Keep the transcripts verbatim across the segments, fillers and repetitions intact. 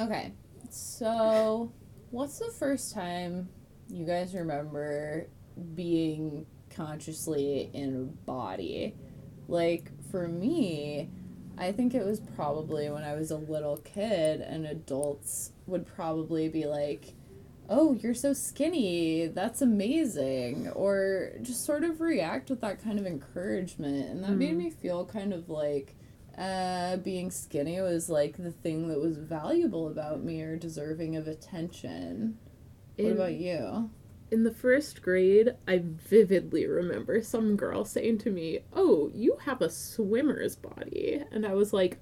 Okay, so what's the first time you guys remember being consciously in a body? Like, for me, I think it was probably when I was a little kid, and adults would probably be like, oh, you're so skinny, that's amazing, or just sort of react with that kind of encouragement, and that mm-hmm. made me feel kind of like uh, being skinny was like the thing that was valuable about me or deserving of attention. In, what about you? In the first grade, I vividly remember some girl saying to me, oh, you have a swimmer's body, and I was like,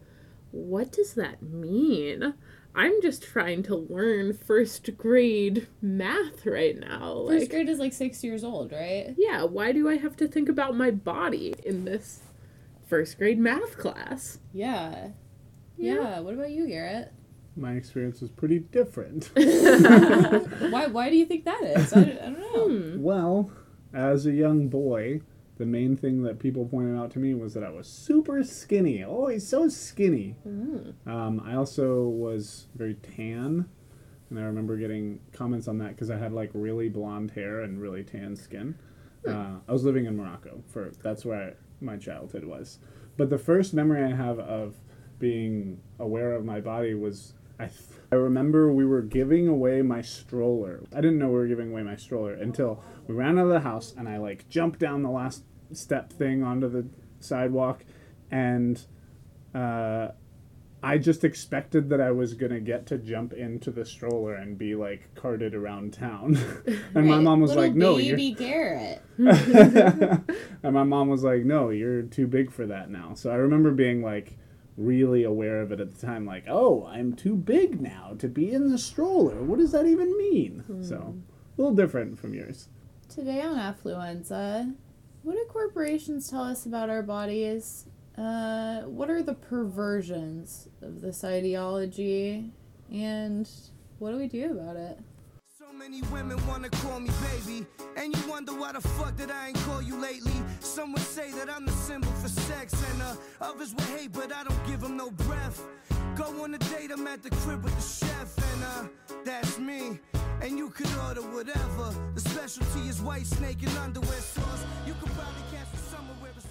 what does that mean? I'm just trying to learn first grade math right now. First like, grade is like six years old, right? Yeah, why do I have to think about my body in this first grade math class? Yeah. Yeah, yeah. What about you, Garrett? My experience was pretty different. why Why do you think that is? I, I don't know. Hmm. Well, as a young boy, the main thing that people pointed out to me was that I was super skinny. Oh, he's so skinny. Mm. Um, I also was very tan, and I remember getting comments on that because I had like really blonde hair and really tan skin. Mm. Uh, I was living in Morocco. for That's where I, my childhood was. But the first memory I have of being aware of my body was I, th- I remember we were giving away my stroller. I didn't know we were giving away my stroller until we ran out of the house, and I, like, jumped down the last step thing onto the sidewalk, and uh, I just expected that I was going to get to jump into the stroller and be, like, carted around town. and right. my mom was Little like, no, you're... baby Garrett. And my mom was like, no, you're too big for that now. So I remember being, like, really aware of it at the time, like, oh, I'm too big now to be in the stroller. What does that even mean? Mm. So, a little different from yours. Today on Affluenza, what do corporations tell us about our bodies? Uh, what are the perversions of this ideology? And what do we do about it? Many women wanna call me baby, and you wonder why the fuck that I ain't call you lately. Some would say that I'm the symbol for sex, and uh, others would hate, but I don't give them no breath. Go on a date, I'm at the crib with the chef, and uh, that's me. And you could order whatever. The specialty is white snake and underwear sauce. You could probably catch the summer where the sun.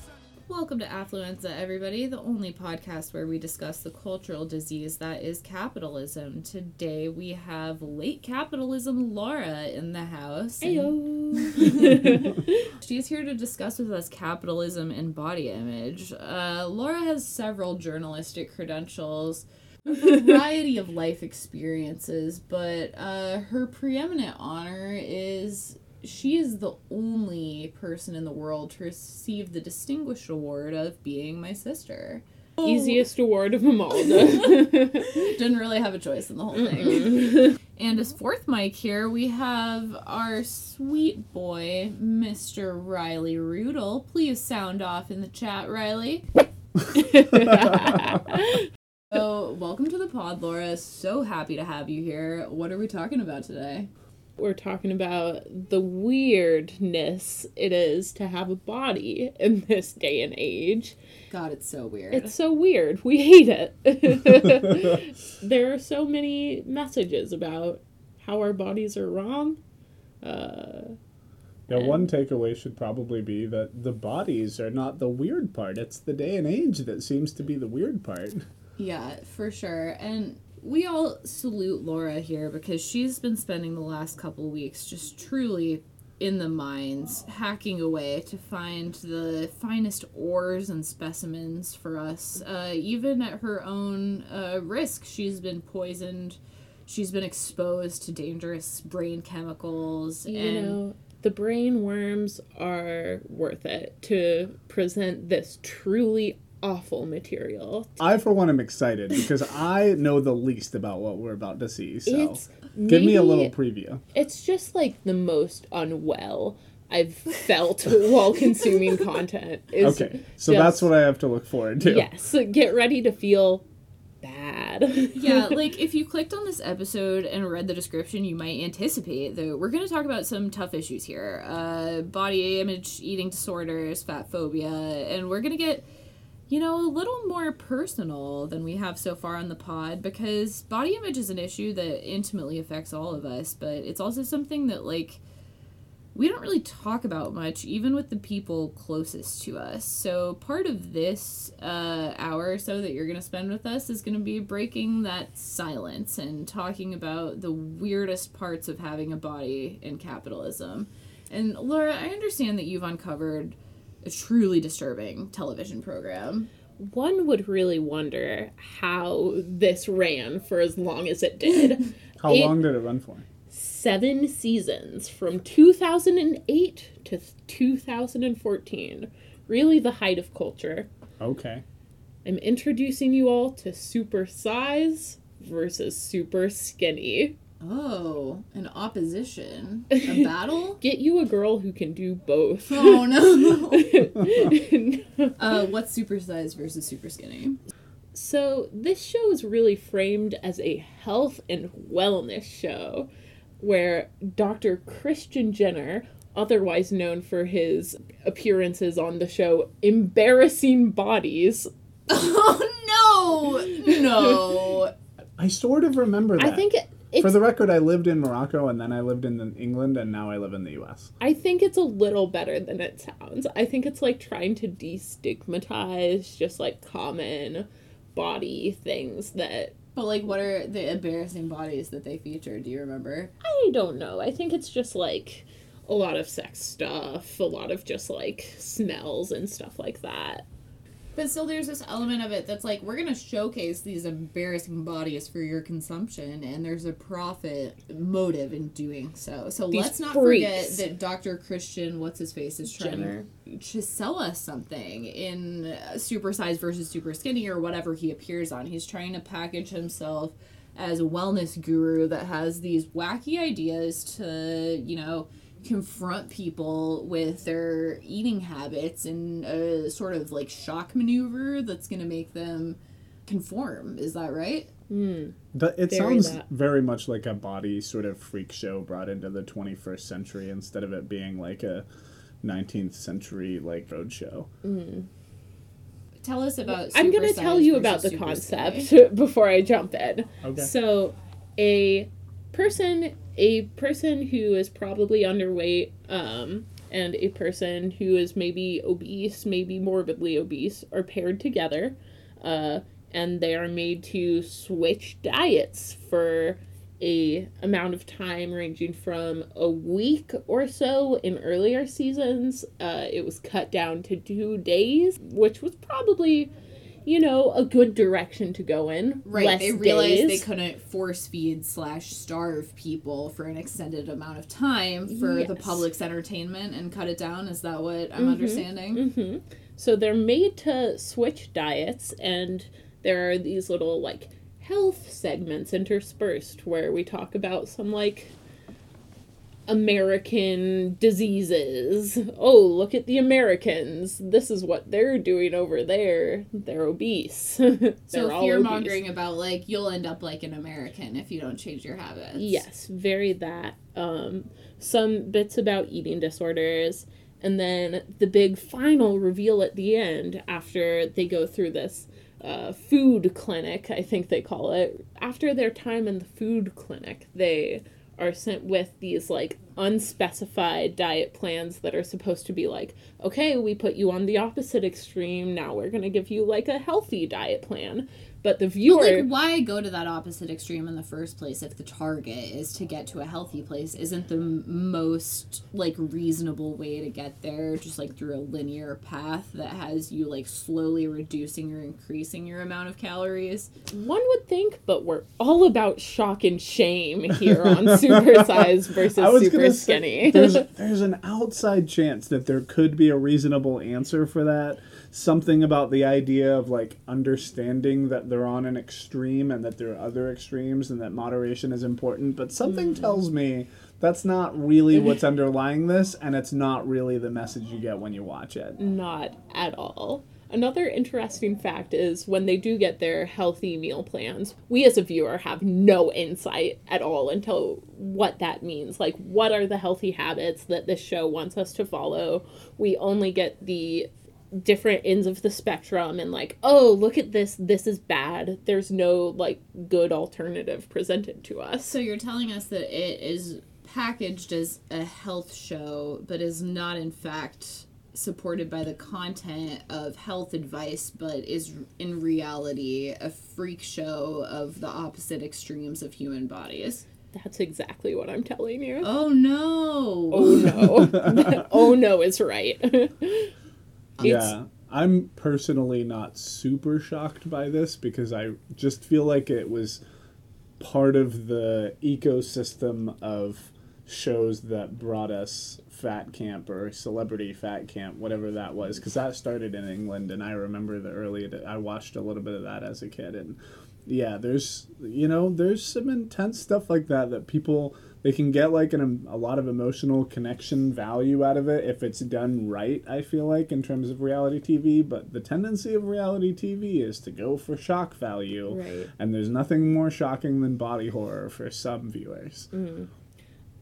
Welcome to Affluenza, everybody, the only podcast where we discuss the cultural disease that is capitalism. Today we have late capitalism Laura in the house. Heyo! She's here to discuss with us capitalism and body image. Uh, Laura has several journalistic credentials, a variety of life experiences, but uh, her preeminent honor is... she is the only person in the world to receive the distinguished award of being my sister. Oh. Easiest award of them all. Didn't really have a choice in the whole thing. And as fourth mic here, we have our sweet boy, Mister Riley Rudel. Please sound off in the chat, Riley. So, welcome to the pod, Laura. So happy to have you here. What are we talking about today? We're talking about the weirdness it is to have a body in this day and age. God, it's so weird. It's so weird. We hate it. There are so many messages about how our bodies are wrong. Uh, yeah, one takeaway should probably be that the bodies are not the weird part. It's the day and age that seems to be the weird part. Yeah, for sure. And... we all salute Laura here because she's been spending the last couple weeks just truly in the mines, hacking away to find the finest ores and specimens for us. Uh, even at her own uh, risk, she's been poisoned. She's been exposed to dangerous brain chemicals. You and know, the brain worms are worth it to present this truly awful material. I, for one, am excited because I know the least about what we're about to see, so it's give maybe, me a little preview. It's just, like, the most unwell I've felt while consuming content. It's okay, so just, that's what I have to look forward to. Yes, get ready to feel bad. Yeah, like, if you clicked on this episode and read the description, you might anticipate that we're going to talk about some tough issues here. Uh, body image, eating disorders, fat phobia, and we're going to get... you know, a little more personal than we have so far on the pod, because body image is an issue that intimately affects all of us, but it's also something that, like, we don't really talk about much, even with the people closest to us. So part of this uh, hour or so that you're going to spend with us is going to be breaking that silence and talking about the weirdest parts of having a body in capitalism. And Laura, I understand that you've uncovered a truly disturbing television program. One would really wonder how this ran for as long as it did. How it, long did it run for? Seven seasons from two thousand eight to two thousand fourteen. Really the height of culture. Okay. I'm introducing you all to Super Size versus Super Skinny. Oh, an opposition. A battle? Get you a girl who can do both. Oh, no. no. Uh, what's Super Size versus Super Skinny? So this show is really framed as a health and wellness show, where Doctor Christian Jenner, otherwise known for his appearances on the show Embarrassing Bodies. Oh, no! No. I sort of remember that. I think it, for the record, I lived in Morocco, and then I lived in England, and now I live in the U S. I think it's a little better than it sounds. I think it's, like, trying to destigmatize just, like, common body things that... But, like, what are the embarrassing bodies that they feature? Do you remember? I don't know. I think it's just, like, a lot of sex stuff, a lot of just, like, smells and stuff like that. But still there's this element of it that's, like, we're going to showcase these embarrassing bodies for your consumption, and there's a profit motive in doing so. So these let's not freaks. Forget that Doctor Christian, what's-his-face, is trying Jenner. to sell us something in Super Size versus Super Skinny or whatever he appears on. He's trying to package himself as a wellness guru that has these wacky ideas to, you know... confront people with their eating habits in a sort of, like, shock maneuver that's going to make them conform. Is that right? Mm. The, it very sounds that. very much like a body sort of freak show brought into the twenty-first century instead of it being, like, a nineteenth century, like, roadshow. Mm. Tell us about well, Super I'm going to tell you about the concept Skinny. before I jump in. Okay. So, a person... A person who is probably underweight, um, and a person who is maybe obese, maybe morbidly obese, are paired together, uh, and they are made to switch diets for a amount of time ranging from a week or so in earlier seasons. Uh, it was cut down to two days, which was probably... you know, a good direction to go in. Right, Less they realized days. They couldn't force feed slash starve people for an extended amount of time for yes. the public's entertainment and cut it down. Is that what I'm mm-hmm. understanding? Mm-hmm. So they're made to switch diets, and there are these little, like, health segments interspersed where we talk about some, like... American diseases. Oh, look at the Americans. This is what they're doing over there. They're obese. they're so fear-mongering about, like, you'll end up like an American if you don't change your habits. Yes, very that. Um, some bits about eating disorders. And then the big final reveal at the end after they go through this uh, food clinic, I think they call it. After their time in the food clinic, they... are sent with these, like, unspecified diet plans that are supposed to be like, okay, we put you on the opposite extreme, now we're going to give you, like, a healthy diet plan. But the viewer... But, like, why go to that opposite extreme in the first place if the target is to get to a healthy place isn't the most, like, reasonable way to get there, just, like, through a linear path that has you, like, slowly reducing or increasing your amount of calories? One would think, but we're all about shock and shame here on Super Size versus Super Skinny. There's, there's an outside chance that there could be a reasonable answer for that. Something about the idea of, like, understanding that they're on an extreme and that there are other extremes and that moderation is important, but something mm. tells me that's not really what's underlying this, and it's not really the message you get when you watch it. Not at all. Another interesting fact is when they do get their healthy meal plans, we as a viewer have no insight at all into what that means. Like, what are the healthy habits that this show wants us to follow? We only get the different ends of the spectrum and like, oh, look at this, this is bad. There's no, like, good alternative presented to us. So you're telling us that it is packaged as a health show, but is not, in fact, supported by the content of health advice, but is in reality a freak show of the opposite extremes of human bodies. That's exactly what I'm telling you. Oh, no. Oh, no. Oh, no is right. Yeah. I'm personally not super shocked by this because I just feel like it was part of the ecosystem of shows that brought us Fat Camp or Celebrity Fat Camp, whatever that was, because that started in England, and I remember the early... I watched a little bit of that as a kid, and... Yeah, there's, you know, there's some intense stuff like that that people, they can get, like, an, a lot of emotional connection value out of it if it's done right, I feel like, in terms of reality T V. But the tendency of reality T V is to go for shock value. Right. And there's nothing more shocking than body horror for some viewers. Mm.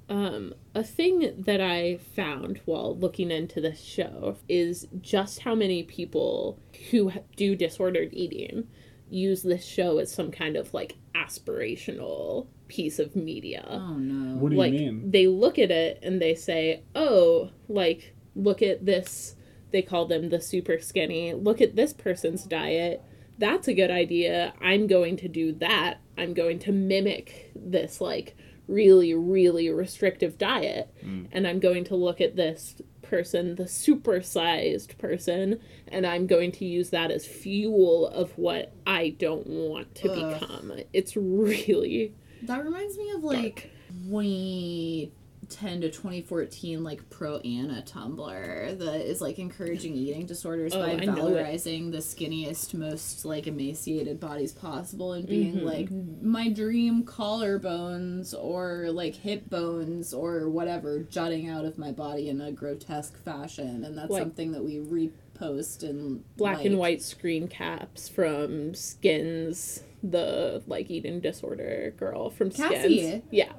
Um, a thing that I found while looking into this show is just how many people who do disordered eating use this show as some kind of, like, aspirational piece of media. Oh, no. What do you like, mean? They look at it and they say, oh, like, look at this. They call them the super skinny. Look at this person's diet. That's a good idea. I'm going to do that. I'm going to mimic this, like, really, really restrictive diet. Mm. And I'm going to look at this person, the supersized person, and I'm going to use that as fuel of what I don't want to Ugh. become. It's really... That reminds me of, like, twenty ten to twenty fourteen, like, pro-Anna Tumblr that is, like, encouraging eating disorders oh, by I valorizing the skinniest, most, like, emaciated bodies possible and being, mm-hmm. like, my dream collarbones or, like, hip bones or whatever jutting out of my body in a grotesque fashion. And that's like something that we repost in black like. and white screen caps from Skins, the, like, eating disorder girl from Skins. Cassie. Yeah.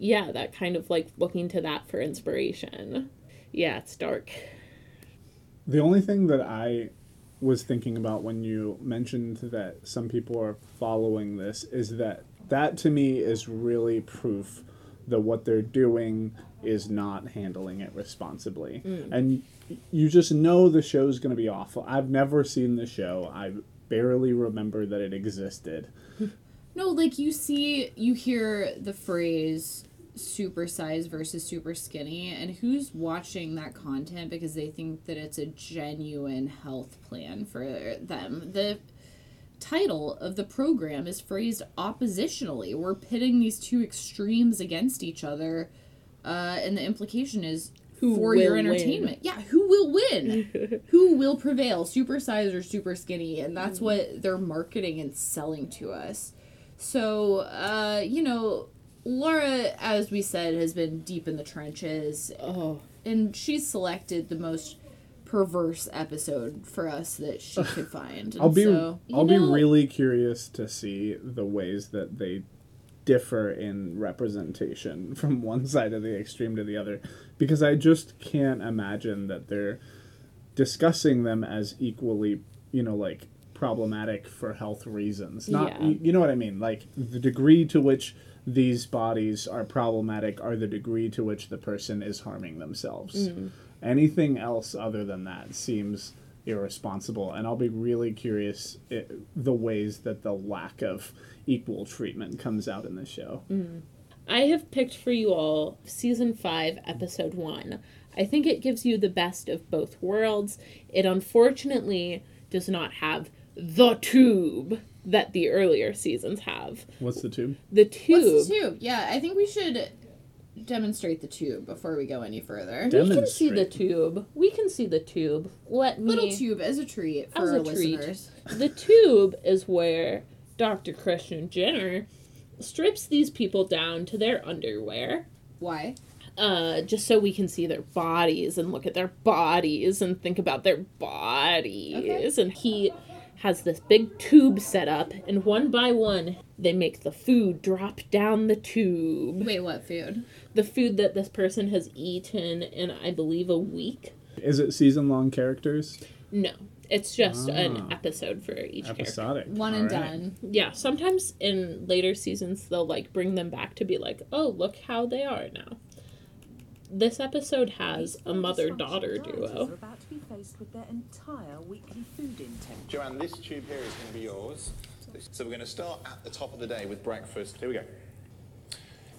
Yeah, that kind of, like, looking to that for inspiration. Yeah, it's dark. The only thing that I was thinking about when you mentioned that some people are following this is that that, to me, is really proof that what they're doing is not handling it responsibly. Mm. And you just know the show's going to be awful. I've never seen the show. I barely remember that it existed. No, like, you see, you hear the phrase... super size versus super skinny, and who's watching that content because they think that it's a genuine health plan for them. The title of the program is phrased oppositionally. We're pitting these two extremes against each other, uh, and the implication is who for your entertainment. Win. Yeah, who will win? Who will prevail? Super size or super skinny? And that's what they're marketing and selling to us. So, uh, you know... Laura, as we said, has been deep in the trenches, oh. and she's selected the most perverse episode for us that she could find. And I'll be, so, I'll know, be really curious to see the ways that they differ in representation from one side of the extreme to the other, because I just can't imagine that they're discussing them as equally, you know, like, problematic for health reasons. Not, yeah. You know what I mean? Like, the degree to which... these bodies are problematic are the degree to which the person is harming themselves. Mm. Anything else other than that seems irresponsible, and I'll be really curious it, the ways that the lack of equal treatment comes out in the show. Mm. I have picked for you all Season five, Episode one. I think it gives you the best of both worlds. It unfortunately does not have the tube that the earlier seasons have. What's the tube? The tube. What's the tube? Yeah, I think we should demonstrate the tube before we go any further. We can see the tube. We can see the tube. Let me... Little tube as a treat for our listeners. The tube is where Doctor Christian Jenner strips these people down to their underwear. Why? Uh, just so we can see their bodies and look at their bodies and think about their bodies. Okay. And he... has this big tube set up, and one by one, they make the food drop down the tube. Wait, what food? The food that this person has eaten in, I believe, a week. Is it season-long characters? No. It's just ah, an episode for each episodic. Character. One All and right. done. Yeah. Sometimes in later seasons, they'll, like, bring them back to be like, oh, look how they are now. This episode has a mother-daughter duo. Are about to be faced with their entire weekly food intake. Joanne, this tube here is going to be yours. So we're going to start at the top of the day with breakfast. Here we go.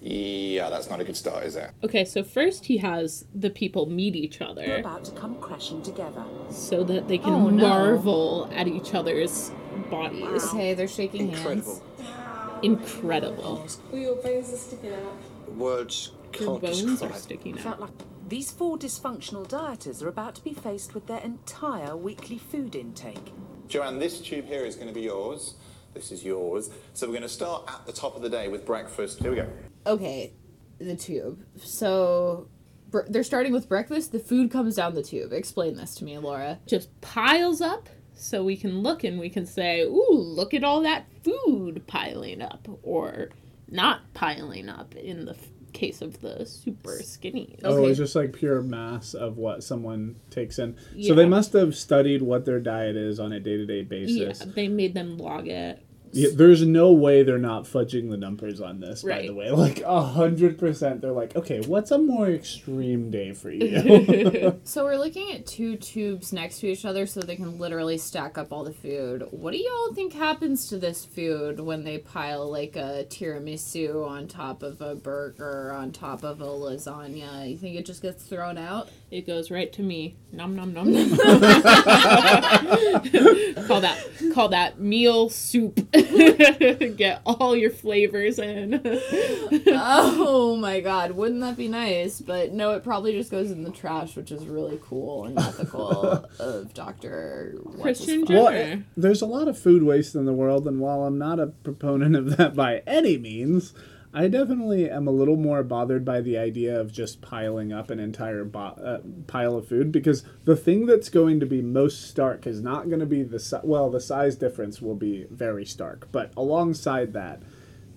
Yeah, that's not a good start, is it? Okay, so first he has the people meet each other. They're about to come crashing together. So that they can oh, no. marvel at each other's bodies. Wow. Hey, they're shaking Incredible. hands. Incredible. Incredible. Oh, your bones are sticking out. Words can't describe. Your bones are sticking out. These four dysfunctional dieters are about to be faced with their entire weekly food intake. Joanne, this tube here is going to be yours. This is yours. So we're going to start at the top of the day with breakfast. Here we go. Okay, the tube. So br- they're starting with breakfast. The food comes down the tube. Explain this to me, Laura. Just piles up so we can look and we can say, ooh, look at all that food piling up. Or not piling up in the f- case of the super skinny. Okay. Oh, it's just like pure mass of what someone takes in. Yeah. So they must have studied what their diet is on a day-to-day basis. Yeah, they made them log it. Yeah, there's no way they're not fudging the numbers on this, right. by the way. Like, one hundred percent they're like, okay, what's a more extreme day for you? So we're looking at two tubes next to each other so they can literally stack up all the food. What do y'all think happens to this food when they pile, like, a tiramisu on top of a burger, on top of a lasagna? You think it just gets thrown out? It goes right to me. Nom, nom, nom, nom. Call that, call that meal soup. Get all your flavors in. Oh my god, wouldn't that be nice? But no, it probably just goes in the trash, which is really cool and ethical of Doctor Christian Jenner. Well, there's a lot of food waste in the world, and while I'm not a proponent of that by any means, I definitely am a little more bothered by the idea of just piling up an entire bo- uh, pile of food, because the thing that's going to be most stark is not going to be the si- well, the size difference will be very stark, but alongside that,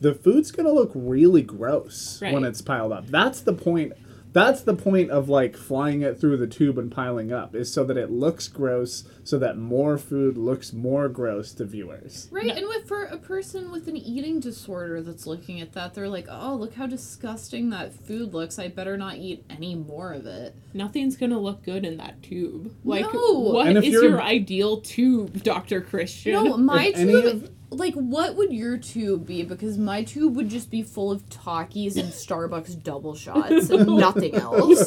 the food's going to look really gross right. when it's piled up. That's the point. That's the point of, like, flying it through the tube and piling up, is so that it looks gross, so that more food looks more gross to viewers. Right, no. and with, for a person with an eating disorder that's looking at that, they're like, oh, look how disgusting that food looks. I better not eat any more of it. Nothing's going to look good in that tube. Like, no. What is your ideal tube, Doctor Christian? No, my if tube... Of- Like, what would your tube be? Because my tube would just be full of Takis and Starbucks double shots and nothing else.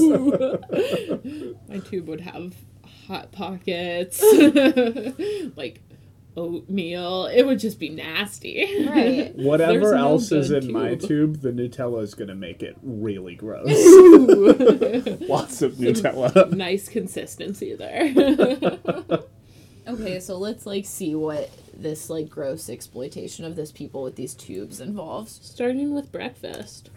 My tube would have Hot Pockets, like oatmeal. It would just be nasty. Right. Whatever no else is in tube. my tube, the Nutella is going to make it really gross. Lots of Nutella. Nice consistency there. Okay, so let's, like, see what this, like, gross exploitation of this people with these tubes involves. Starting with breakfast.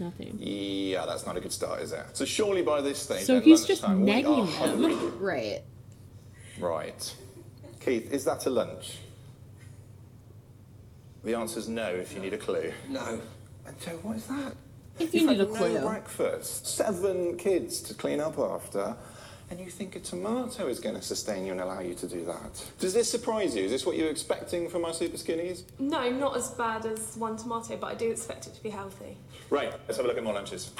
Nothing. Yeah, that's not a good start, is it? So surely by this stage... So he's just negging them. Right. Right. Keith, is that a lunch? The answer's no, if you need a clue. No. And so what is that? If you need a clue. No breakfast. Seven kids to clean up after... And you think a tomato is going to sustain you and allow you to do that. Does this surprise you? Is this what you're expecting from our super skinnies? No, not as bad as one tomato, but I do expect it to be healthy. Right, let's have a look at more lunches.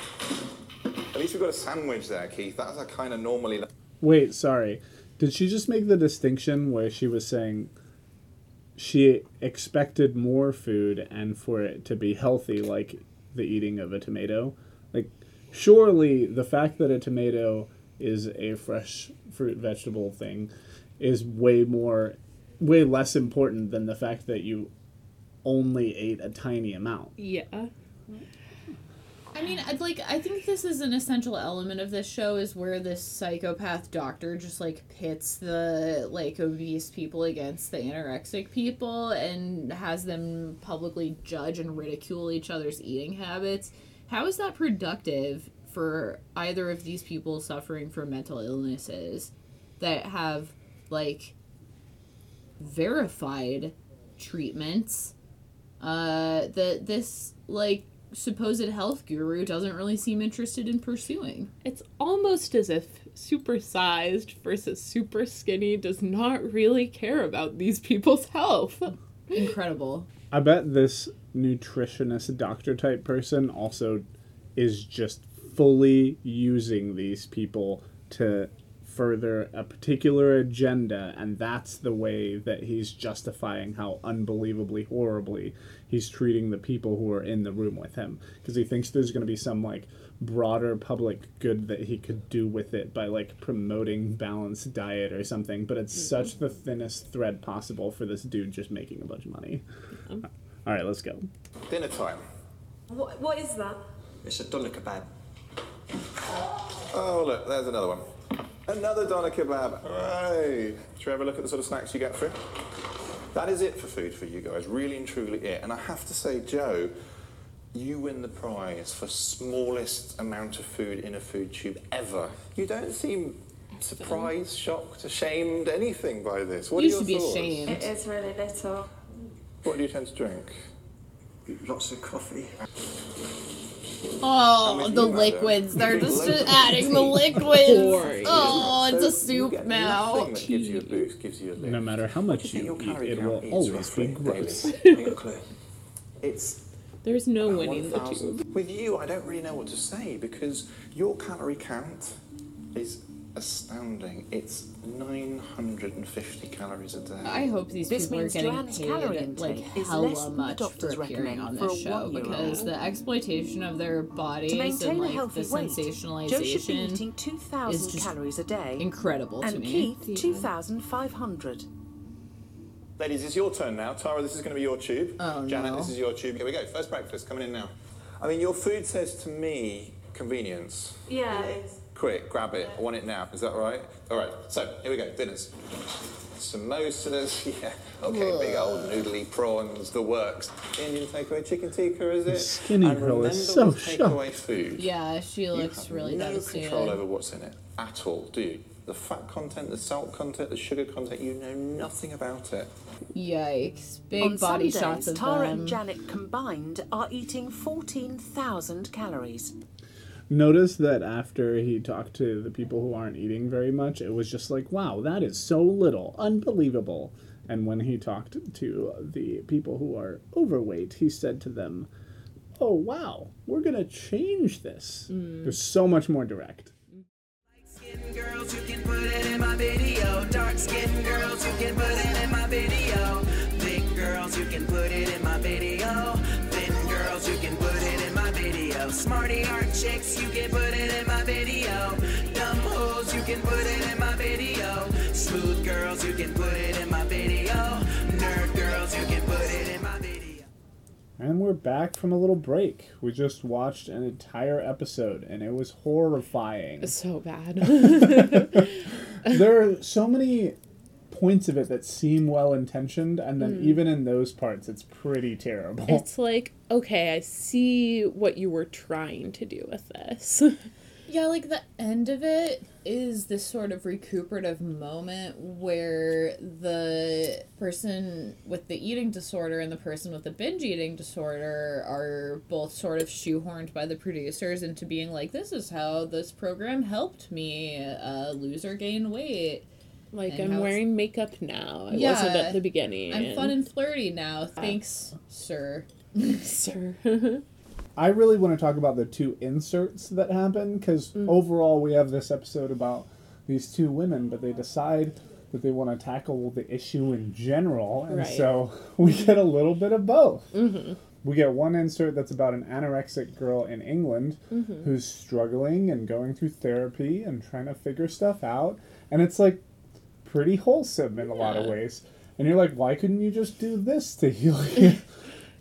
At least we've got a sandwich there, Keith. That's a kind of normally... Wait, sorry. Did she just make the distinction where she was saying she expected more food and for it to be healthy, like the eating of a tomato? Like, surely the fact that a tomato... is a fresh fruit vegetable thing is way more way less important than the fact that you only ate a tiny amount. Yeah. I mean, I'd like I think this is an essential element of this show, is where this psychopath doctor just, like, pits the, like, obese people against the anorexic people and has them publicly judge and ridicule each other's eating habits. How is that productive for either of these people suffering from mental illnesses that have, like, verified treatments, uh, that this, like, supposed health guru doesn't really seem interested in pursuing? It's almost as if Super Sized versus Super Skinny does not really care about these people's health. Incredible. I bet this nutritionist doctor type person also is just fully using these people to further a particular agenda, and that's the way that he's justifying how unbelievably horribly he's treating the people who are in the room with him, because he thinks there's going to be some like broader public good that he could do with it by like promoting balanced diet or something, but it's mm-hmm. such the thinnest thread possible for this dude just making a bunch of money. Mm-hmm. All right, let's go. Dinner time. What, what is that? It's a doner kebab. Oh, look, there's another one. Another doner kebab. Hey, did you ever look at the sort of snacks you get for it? That is it for food for you guys, really and truly it. And I have to say, Joe, you win the prize for smallest amount of food in a food tube ever. You don't seem surprised, shocked, ashamed, anything by this. What you are your thoughts? You should be ashamed. It is really little. What do you tend to drink? Lots of coffee. Oh, the liquids. They're just adding the liquids. Oh, it's a soup now. No matter how much you eat, it will always be gross. It's... There's no winning the two. With you, I don't really know what to say, because your calorie count is astounding. It's nine hundred fifty calories a day. I hope these this people are getting paid like hella much for appearing on this show, because the exploitation of their bodies and like the sensationalization Joe should be eating two thousand is just calories a day. Incredible to me. And Keith, two thousand five hundred. Ladies, it's your turn now. Tara, this is going to be your tube. Oh, Janet, no. This is your tube. Here we go. First breakfast coming in now. I mean, your food says to me convenience. Yeah, it is. Quick, grab it. I want it now. Is that right? All right. So, here we go. Dinners. Samosas. Yeah. Okay, ugh. Big old noodly prawns, the works. Indian takeaway chicken tikka, is it? The skinny girl is so takeaway food. Yeah, she looks really no devastated. You have no control over what's in it at all, do you? The fat content, the salt content, the sugar content, you know nothing about it. Yikes. Big on body Sundays, shots of Tara them. And Janet combined are eating fourteen thousand calories. Notice that after he talked to the people who aren't eating very much, it was just like, wow, that is so little. Unbelievable. And when he talked to the people who are overweight, he said to them, oh, wow, we're going to change this. Mm. It was so much more direct. Girls, you can put it in my video. Dark skinned girls, you can put it in my video. Thick girls, you can put it in my video. Thin girls, you can put it in my video. Smarty art chicks, you can put it in my video. Dumb hoes, you can put it in my video. Smooth girls, you can put it in my video. Nerd girls, you can put it in my video. And we're back from a little break. We just watched an entire episode, and it was horrifying. So bad. There are so many points of it that seem well-intentioned, and then mm. even in those parts, it's pretty terrible. It's like, okay, I see what you were trying to do with this. Yeah, like, the end of it is this sort of recuperative moment where the person with the eating disorder and the person with the binge eating disorder are both sort of shoehorned by the producers into being like, this is how this program helped me uh, lose or gain weight. Like, and I'm wearing makeup now. I yeah, wasn't at the beginning. I'm fun and flirty now. Thanks, uh, sir. Sir. I really want to talk about the two inserts that happen, because mm. overall we have this episode about these two women, but they decide that they want to tackle the issue in general, and right. so we get a little bit of both. Mm-hmm. We get one insert that's about an anorexic girl in England mm-hmm. who's struggling and going through therapy and trying to figure stuff out, and it's like pretty wholesome in a yeah. lot of ways. And you're like, why couldn't you just do this to heal you?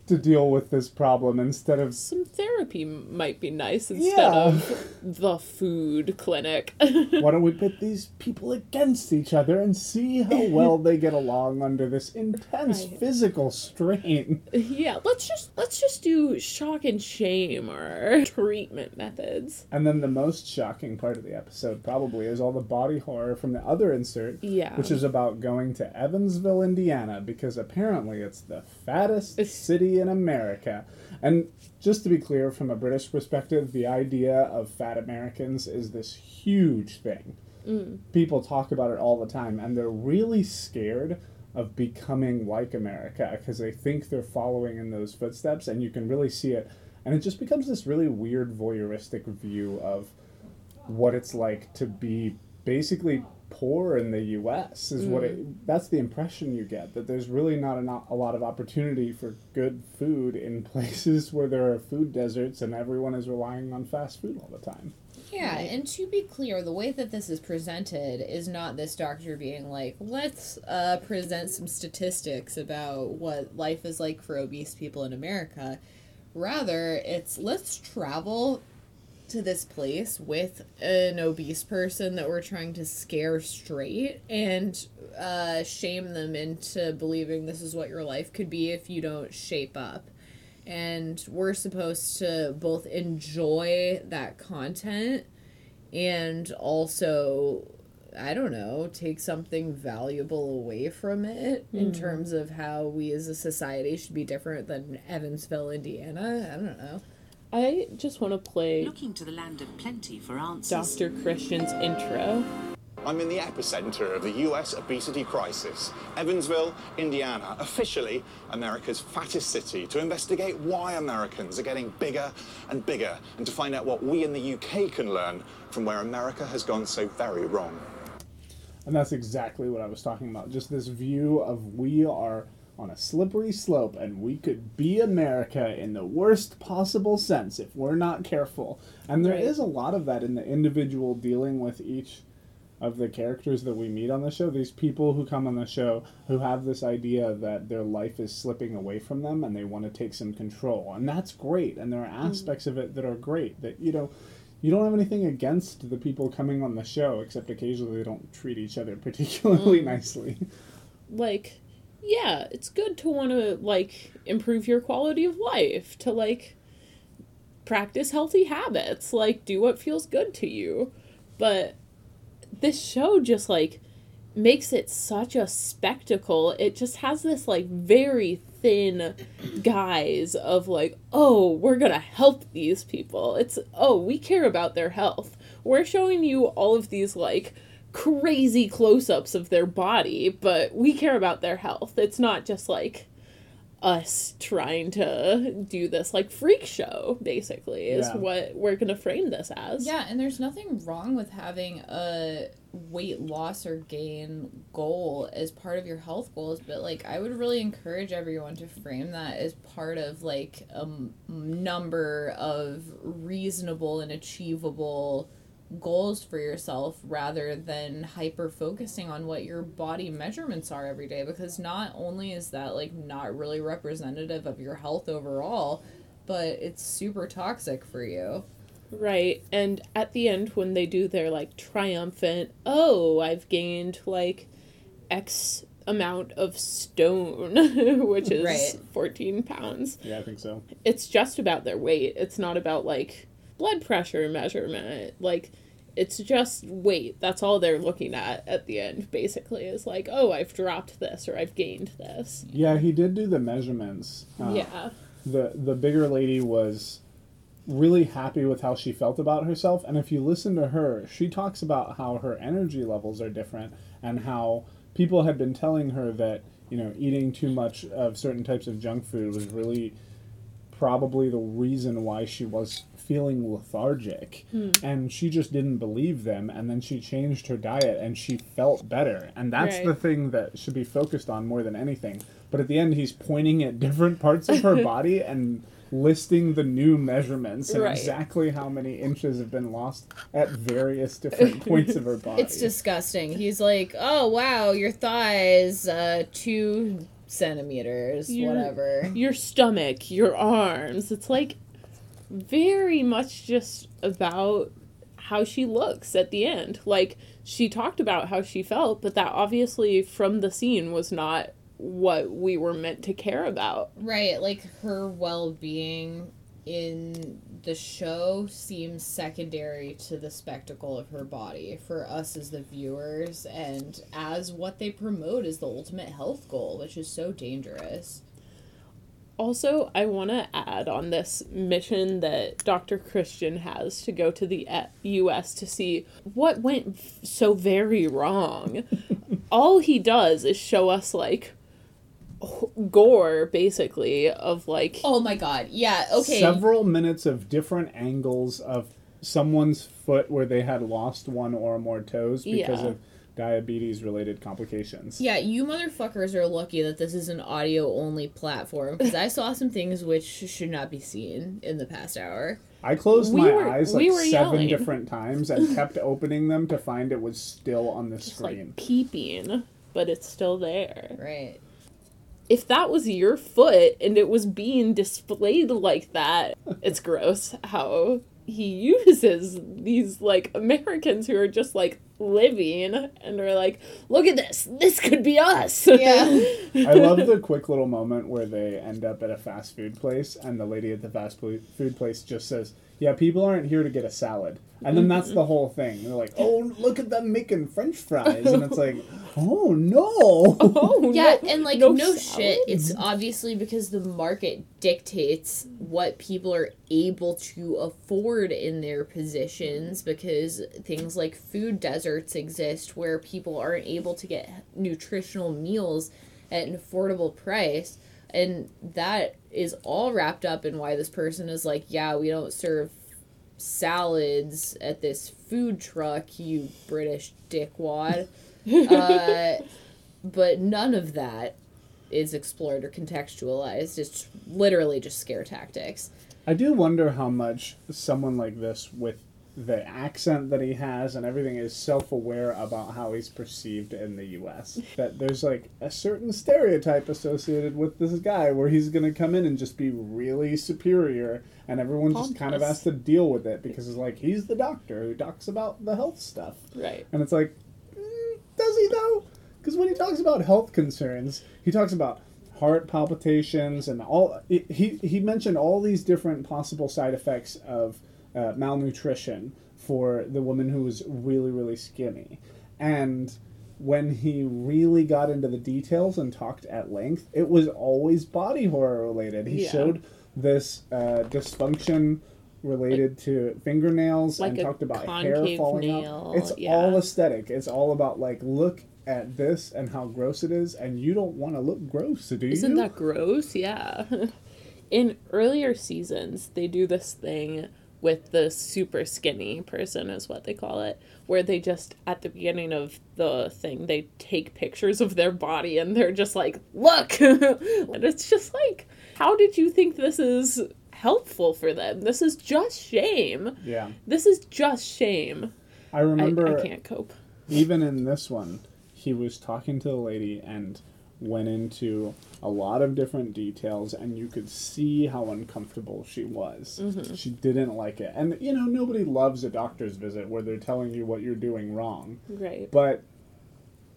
To deal with this problem instead of... Some therapy might be nice instead yeah. of the food clinic. Why don't we pit these people against each other and see how well they get along under this intense right. physical strain? Yeah, let's just let's just do shock and shame or treatment methods. And then the most shocking part of the episode probably is all the body horror from the other insert, yeah. which is about going to Evansville, Indiana, because apparently it's the fattest it's- city in America. And just to be clear, from a British perspective, the idea of fat Americans is this huge thing. Mm. People talk about it all the time, and they're really scared of becoming like America because they think they're following in those footsteps, and you can really see it. And it just becomes this really weird voyeuristic view of what it's like to be basically poor in the U S is mm. what it, that's the impression you get, that there's really not a, a lot of opportunity for good food in places where there are food deserts and everyone is relying on fast food all the time. Yeah, right. And to be clear, the way that this is presented is not this doctor being like, let's uh, present some statistics about what life is like for obese people in America. Rather, it's let's travel to this place with an obese person that we're trying to scare straight and uh, shame them into believing this is what your life could be if you don't shape up. And we're supposed to both enjoy that content and also, I don't know, take something valuable away from it mm. in terms of how we as a society should be different than Evansville, Indiana. I don't know. I just want to play Looking to the Land of Plenty for answers. Doctor Christian's intro. I'm in the epicenter of the U S obesity crisis. Evansville, Indiana, officially America's fattest city, to investigate why Americans are getting bigger and bigger and to find out what we in the U K can learn from where America has gone so very wrong. And that's exactly what I was talking about. Just this view of we are on a slippery slope, and we could be America in the worst possible sense if we're not careful. And there right. is a lot of that in the individual dealing with each of the characters that we meet on the show. These people who come on the show who have this idea that their life is slipping away from them and they want to take some control. And that's great. And there are aspects mm-hmm. of it that are great. That, you know, you don't have anything against the people coming on the show, except occasionally they don't treat each other particularly mm. nicely. Like, yeah, it's good to want to, like, improve your quality of life, to, like, practice healthy habits, like, do what feels good to you. But this show just, like, makes it such a spectacle. It just has this, like, very thin guise of, like, oh, we're gonna help these people. It's, oh, we care about their health. We're showing you all of these, like, crazy close-ups of their body, but we care about their health. It's not just, like, us trying to do this, like, freak show, basically, is yeah. what we're going to frame this as. Yeah, and there's nothing wrong with having a weight loss or gain goal as part of your health goals, but, like, I would really encourage everyone to frame that as part of, like, a m- number of reasonable and achievable goals for yourself rather than hyper focusing on what your body measurements are every day, because not only is that, like, not really representative of your health overall, but it's super toxic for you. Right. And at the end when they do their, like, triumphant, oh, I've gained, like, X amount of stone, which is right. fourteen pounds. Yeah, I think so. It's just about their weight. It's not about, like, blood pressure measurement. Like, it's just weight. That's all they're looking at at the end, basically, is like, oh, I've dropped this or I've gained this. Yeah, he did do the measurements. Uh, yeah. The, the bigger lady was really happy with how she felt about herself. And if you listen to her, she talks about how her energy levels are different and how people had been telling her that, you know, eating too much of certain types of junk food was really probably the reason why she was feeling lethargic hmm. and she just didn't believe them, and then she changed her diet and she felt better, and that's right. the thing that should be focused on more than anything. But at the end he's pointing at different parts of her body and listing the new measurements and right. exactly how many inches have been lost at various different points of her body. It's disgusting. He's like, oh wow, your thighs uh two centimeters, your, whatever, your stomach, your arms. It's like very much just about how she looks at the end. Like, she talked about how she felt, but that obviously from the scene was not what we were meant to care about. Right, like, her well-being in the show seems secondary to the spectacle of her body for us as the viewers, and as what they promote is the ultimate health goal, which is so dangerous. Also, I want to add on this mission that Doctor Christian has to go to the U S to see what went so very wrong. All he does is show us, like, gore, basically, of, like... Oh, my God. Yeah, okay. Several minutes of different angles of someone's foot where they had lost one or more toes because yeah. of... diabetes-related complications. Yeah, you motherfuckers are lucky that this is an audio-only platform, because I saw some things which should not be seen in the past hour. I closed we my were, eyes like we seven yelling. different times and kept opening them to find it was still on the Just screen. Like peeping, but it's still there. Right. If that was your foot and it was being displayed like that, it's gross how... he uses these, like, Americans who are just, like, living and are like, look at this. This could be us. Yeah. I love the quick little moment where they end up at a fast food place and the lady at the fast food place just says, yeah, people aren't here to get a salad. And then that's the whole thing. They're like, oh, look at them making French fries. And it's like, oh, no. Oh, yeah, no, and, like, no, no shit. It's obviously because the market dictates what people are able to afford in their positions, because things like food deserts exist where people aren't able to get nutritional meals at an affordable price. And that is all wrapped up in why this person is like, yeah, we don't serve salads at this food truck, you British dickwad. uh, but none of that is explored or contextualized. It's literally just scare tactics. I do wonder how much someone like this, with the accent that he has and everything, is self-aware about how he's perceived in the U S. That there's, like, a certain stereotype associated with this guy where he's going to come in and just be really superior, and everyone Pompous. just kind of has to deal with it because it's like, he's the doctor who talks about the health stuff. Right. And it's like, mm, does he though? Because when he talks about health concerns, he talks about heart palpitations and all... He, he mentioned all these different possible side effects of uh, malnutrition for the woman who was really, really skinny. And when he really got into the details and talked at length, it was always body horror related. He yeah. showed this uh, dysfunction related like, to fingernails like and talked about hair falling nail. out. It's yeah. all aesthetic. It's all about, like, look at this and how gross it is, and you don't want to look gross, do you? Isn't that gross? Yeah. In earlier seasons, they do this thing with the super skinny person, is what they call it, where they just, at the beginning of the thing, they take pictures of their body, and they're just like, look! And it's just like, how did you think this is helpful for them? This is just shame. Yeah. This is just shame. I remember... I, I can't cope. Even in this one, he was talking to the lady and went into a lot of different details, and you could see how uncomfortable she was. Mm-hmm. She didn't like it. And, you know, nobody loves a doctor's visit where they're telling you what you're doing wrong. Right. But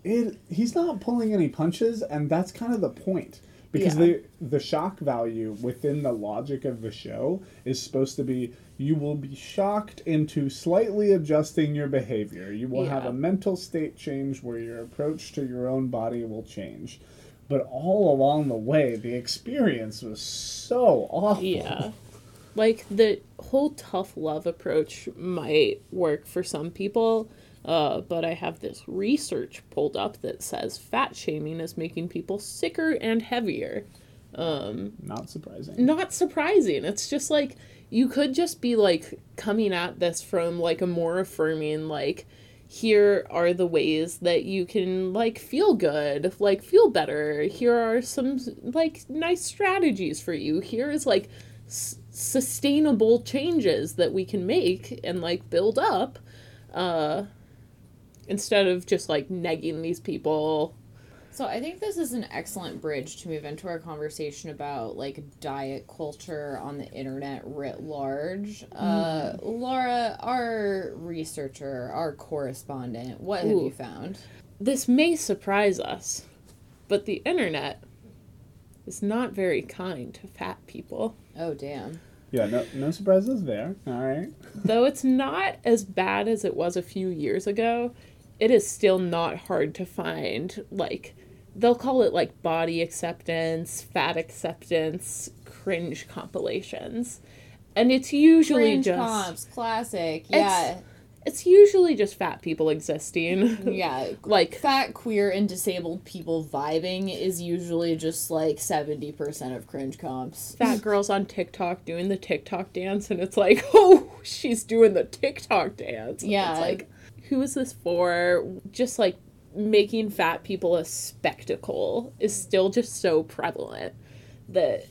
it he's not pulling any punches, and that's kind of the point. Because yeah. the the shock value within the logic of the show is supposed to be, you will be shocked into slightly adjusting your behavior. You will yeah. have a mental state change where your approach to your own body will change. But all along the way, the experience was so awful. Yeah. Like, the whole tough love approach might work for some people, Uh, but I have this research pulled up that says fat shaming is making people sicker and heavier. Um, not surprising. Not surprising. It's just like, you could just be, like, coming at this from, like, a more affirming, like, here are the ways that you can, like, feel good, like, feel better. Here are some, like, nice strategies for you. Here is, like, s- sustainable changes that we can make and, like, build up. Uh... Instead of just, like, negging these people. So I think this is an excellent bridge to move into our conversation about, like, diet culture on the internet writ large. Uh, mm. Laura, our researcher, our correspondent, what Ooh. have you found? This may surprise us, but the internet is not very kind to fat people. Oh, damn. Yeah, no, no surprises there. All right. Though it's not as bad as it was a few years ago, it is still not hard to find, like, they'll call it, like, body acceptance, fat acceptance, cringe compilations. And it's usually cringe just... comps, classic, yeah. It's, it's usually just fat people existing. Yeah. Like... Fat, queer, and disabled people vibing is usually just, like, seventy percent of cringe comps. Fat girls on TikTok doing the TikTok dance, and it's like, oh, she's doing the TikTok dance. And yeah. It's like, who is this for? Just, like, making fat people a spectacle is still just so prevalent that...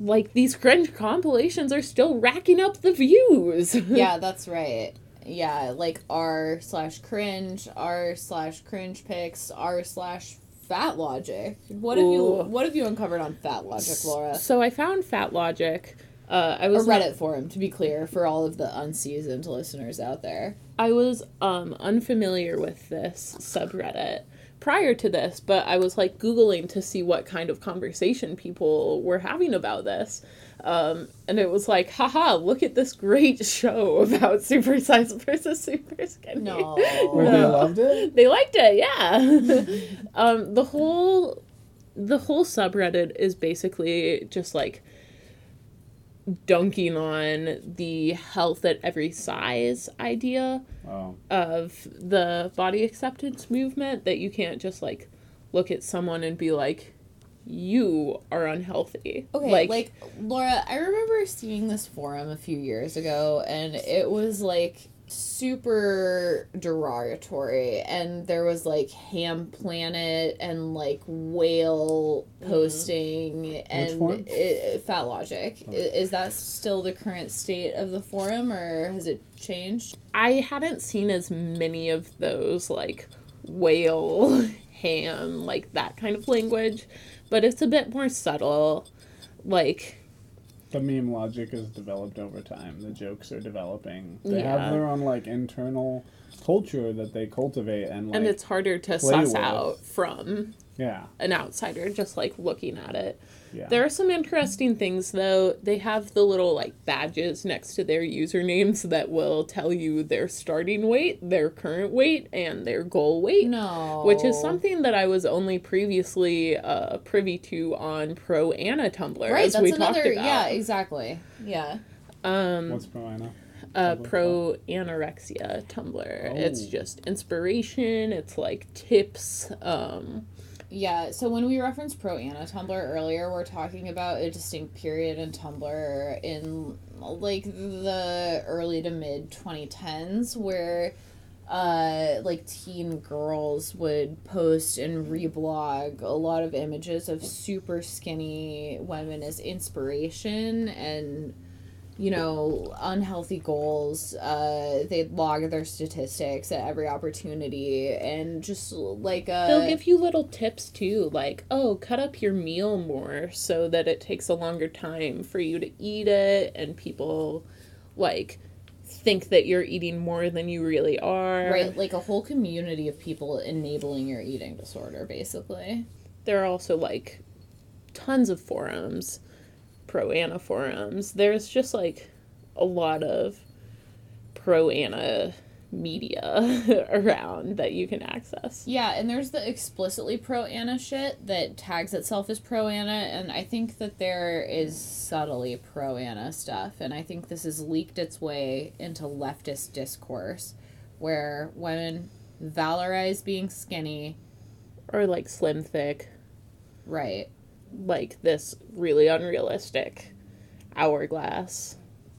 Like, these cringe compilations are still racking up the views. Yeah, that's right. Yeah, like r slash cringe, r slash cringe pics, r slash fat logic. What have Ooh. you What have you uncovered on fat logic, Laura? So I found fat logic. Uh, I was a Reddit not, forum, to be clear, for all of the unseasoned listeners out there. I was um, unfamiliar with this subreddit prior to this, but I was, like, Googling to see what kind of conversation people were having about this. Um, and it was like, haha, look at this great show about Super Size versus Super Skinny. No. no. Wait, they loved it? They liked it, yeah. um, the whole, the whole subreddit is basically just, like, dunking on the health at every size idea oh. of the body acceptance movement, that you can't just, like, look at someone and be like, you are unhealthy. Okay, like, like Laura, I remember seeing this forum a few years ago, and it was, like, super derogatory, and there was, like, Ham Planet and, like, whale posting mm-hmm. and it, Fat Logic. Oh. Is that still the current state of the forum, or has it changed? I haven't seen as many of those, like, whale, ham, like, that kind of language, but it's a bit more subtle, like... The meme logic has developed over time. The jokes are developing. They yeah. have their own, like, internal culture that they cultivate and, like, and it's harder to suss with. out from yeah. an outsider just, like, looking at it. Yeah. There are some interesting things, though. They have the little, like, badges next to their usernames that will tell you their starting weight, their current weight, and their goal weight. No. Which is something that I was only previously uh, privy to on pro-Anna Tumblr, right, as that's we another, talked about. Yeah, exactly. Yeah. Um, What's pro-Anna? Uh, pro-anorexia Tumblr. Oh. It's just inspiration. It's, like, tips. Um... Yeah, so when we referenced pro-Anna Tumblr earlier, we're talking about a distinct period in Tumblr in, like, the early to mid twenty tens where, uh, like, teen girls would post and reblog a lot of images of super skinny women as inspiration and, you know, unhealthy goals. Uh, they log their statistics at every opportunity, and just, like, a... They'll give you little tips, too, like, oh, cut up your meal more so that it takes a longer time for you to eat it, and people, like, think that you're eating more than you really are. Right, like, a whole community of people enabling your eating disorder, basically. There are also, like, tons of forums... pro-Anna forums. There's just, like, a lot of pro-Anna media around that you can access. Yeah, and there's the explicitly pro-Anna shit that tags itself as pro-Anna, and I think that there is subtly pro-Anna stuff, and I think this has leaked its way into leftist discourse, where women valorize being skinny. Or, like, slim thick. Right. Like, this really unrealistic hourglass.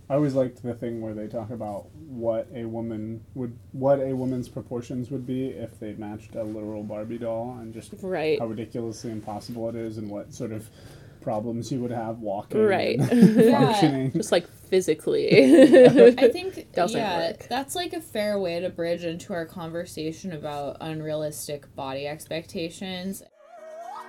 I always liked the thing where they talk about what a woman would, what a woman's proportions would be if they matched a literal Barbie doll, and just right. how ridiculously impossible it is, and what sort of problems you would have walking, right? functioning, just, like, physically. I think Doesn't yeah, work. That's, like, a fair way to bridge into our conversation about unrealistic body expectations.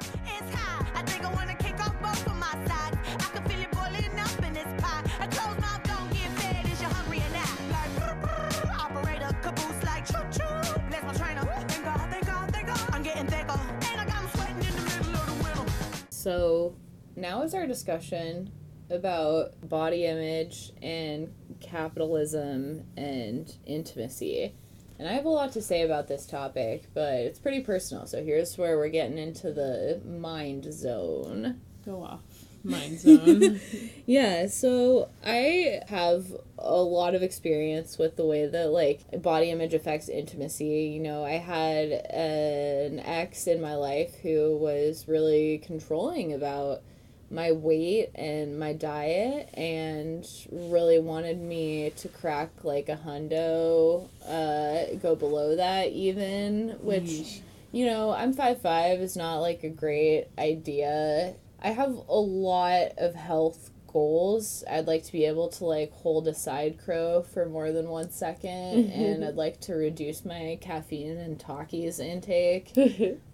It's high. I think I want to kick off both of my sides. I can feel it boiling up in this pot. A closed mouth don't get fed. Is you hungry and that? Like, operator caboose like choo-choo. Bless my trainer. Thank God, thank God, thank God. I'm getting bigger. And I got them sweating in the middle of the winter. So, now is our discussion about body image and capitalism and intimacy. And I have a lot to say about this topic, but it's pretty personal, so here's where we're getting into the mind zone. Go off. mind zone. Yeah, so I have a lot of experience with the way that, like, body image affects intimacy. You know, I had an ex in my life who was really controlling about my weight and my diet and really wanted me to crack, like, a hundo, uh, go below that even, which... Yeesh. You know, I'm five foot five is not, like, a great idea. I have a lot of health goals. I'd like to be able to, like, hold a side crow for more than one second, and I'd like to reduce my caffeine and Takis intake.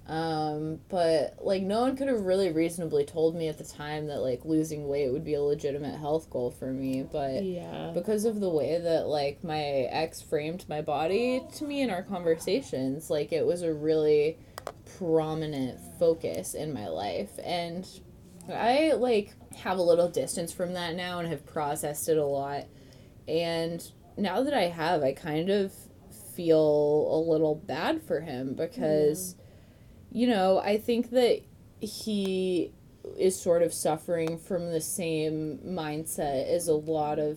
um, but, like, no one could have really reasonably told me at the time that, like, losing weight would be a legitimate health goal for me. But yeah. Because of the way that, like, my ex framed my body to me in our conversations, like, it was a really prominent focus in my life. And I, like, have a little distance from that now and have processed it a lot. And now that I have, I kind of feel a little bad for him because, mm. you know, I think that he is sort of suffering from the same mindset as a lot of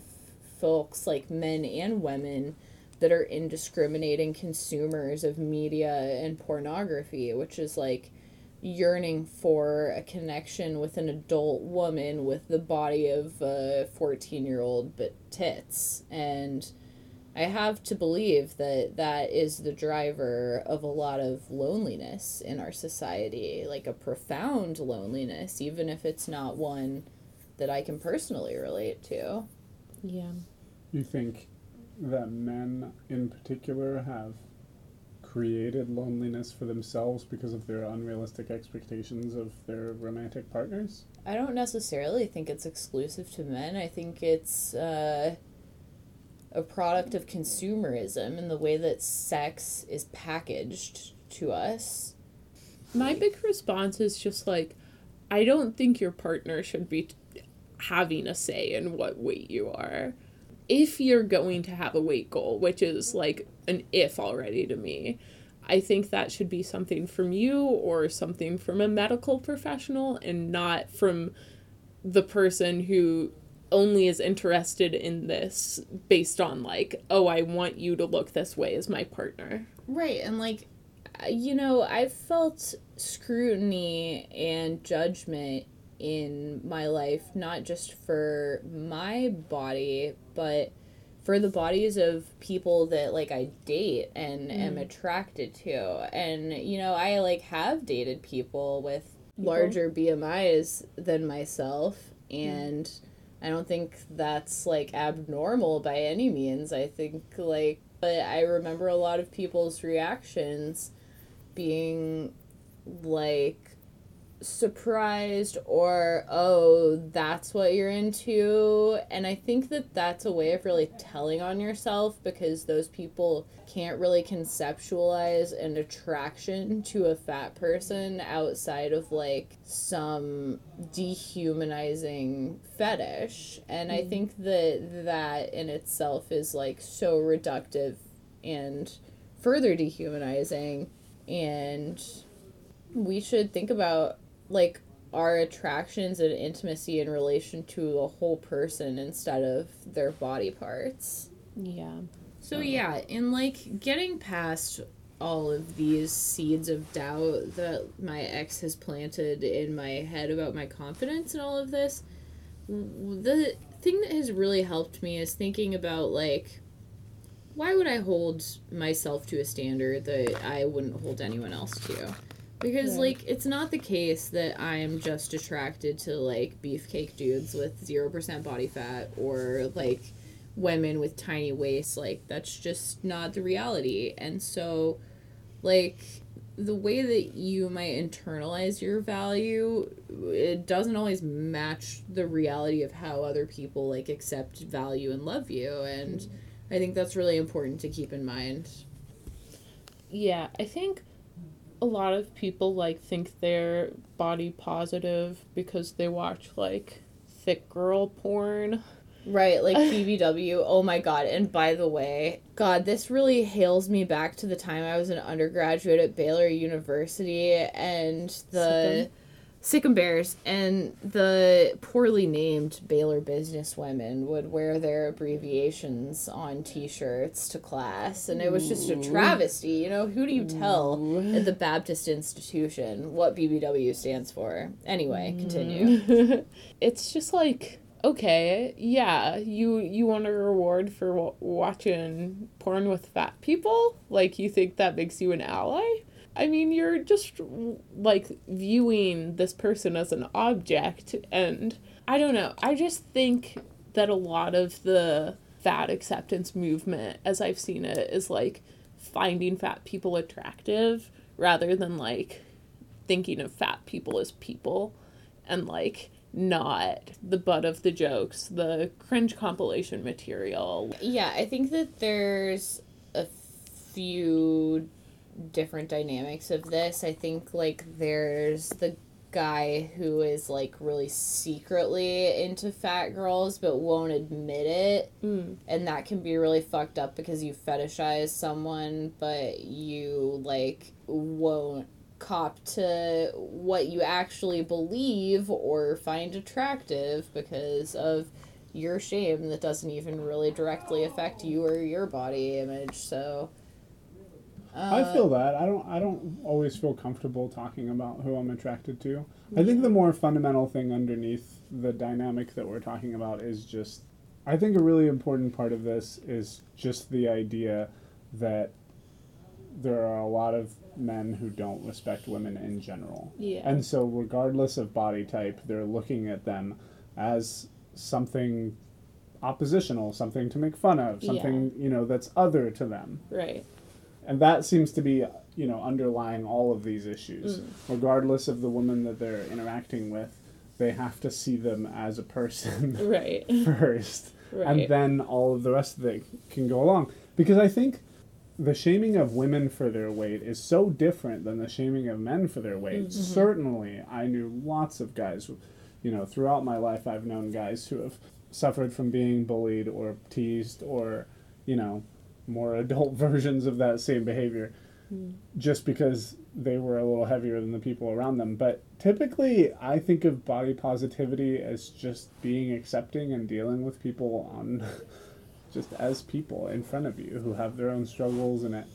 folks, like men and women, that are indiscriminating consumers of media and pornography, which is, like, yearning for a connection with an adult woman with the body of a fourteen-year-old but tits. And I have to believe that that is the driver of a lot of loneliness in our society, like a profound loneliness, even if it's not one that I can personally relate to. Yeah. You think that men in particular have created loneliness for themselves because of their unrealistic expectations of their romantic partners? I don't necessarily think it's exclusive to men. I think it's uh, a product of consumerism and the way that sex is packaged to us. My big response is just like, I don't think your partner should be t- having a say in what weight you are. If you're going to have a weight goal, which is like an if already to me, I think that should be something from you or something from a medical professional and not from the person who only is interested in this based on, like, oh, I want you to look this way as my partner. Right, and, like, you know, I've felt scrutiny and judgment in my life, not just for my body, but for the bodies of people that, like, I date and mm. am attracted to. And, you know, I, like, have dated people with people? larger B M Is than myself, and mm. I don't think that's, like, abnormal by any means. I think, like, but I remember a lot of people's reactions being, like, surprised or, oh, that's what you're into. And I think that that's a way of really telling on yourself, because those people can't really conceptualize an attraction to a fat person outside of, like, some dehumanizing fetish. And I think that that in itself is, like, so reductive and further dehumanizing, and we should think about, like, our attractions and intimacy in relation to a whole person instead of their body parts. Yeah. So, yeah, in, like, getting past all of these seeds of doubt that my ex has planted in my head about my confidence and all of this, the thing that has really helped me is thinking about, like, why would I hold myself to a standard that I wouldn't hold anyone else to? Because, yeah. like, it's not the case that I'm just attracted to, like, beefcake dudes with zero percent body fat or, like, women with tiny waists. Like, that's just not the reality. And so, like, the way that you might internalize your value, it doesn't always match the reality of how other people, like, accept, value, and love you. And mm-hmm. I think that's really important to keep in mind. Yeah, I think a lot of people, like, think they're body positive because they watch, like, thick girl porn. Right, like B B W. Oh my god, and by the way, god, this really hails me back to the time I was an undergraduate at Baylor University, and the Sikkim Bears and the poorly named Baylor businesswomen would wear their abbreviations on T-shirts to class, and it was just a travesty. You know, who do you tell at the Baptist institution what B B W stands for? Anyway, continue. It's just like, okay, yeah, you, you want a reward for w- watching porn with fat people? Like, you think that makes you an ally? I mean, you're just, like, viewing this person as an object, and I don't know. I just think that a lot of the fat acceptance movement, as I've seen it, is, like, finding fat people attractive rather than, like, thinking of fat people as people and, like, not the butt of the jokes, the cringe compilation material. Yeah, I think that there's a few different dynamics of this. I think, like, there's the guy who is, like, really secretly into fat girls but won't admit it, mm. and that can be really fucked up because you fetishize someone but you, like, won't cop to what you actually believe or find attractive because of your shame that doesn't even really directly affect you or your body image, so... Uh, I feel that. I don't I don't always feel comfortable talking about who I'm attracted to. I think the more fundamental thing underneath the dynamic that we're talking about is just, I think a really important part of this is just the idea that there are a lot of men who don't respect women in general. Yeah. And so regardless of body type, they're looking at them as something oppositional, something to make fun of, something, yeah. you know, that's other to them. Right. And that seems to be, you know, underlying all of these issues. Mm. Regardless of the woman that they're interacting with, they have to see them as a person right. first. Right. And then all of the rest of it can go along. Because I think the shaming of women for their weight is so different than the shaming of men for their weight. Mm-hmm. Certainly, I knew lots of guys, you know, throughout my life I've known guys who have suffered from being bullied or teased or, you know, more adult versions of that same behavior mm. just because they were a little heavier than the people around them. But typically I think of body positivity as just being accepting and dealing with people on just as people in front of you who have their own struggles, and it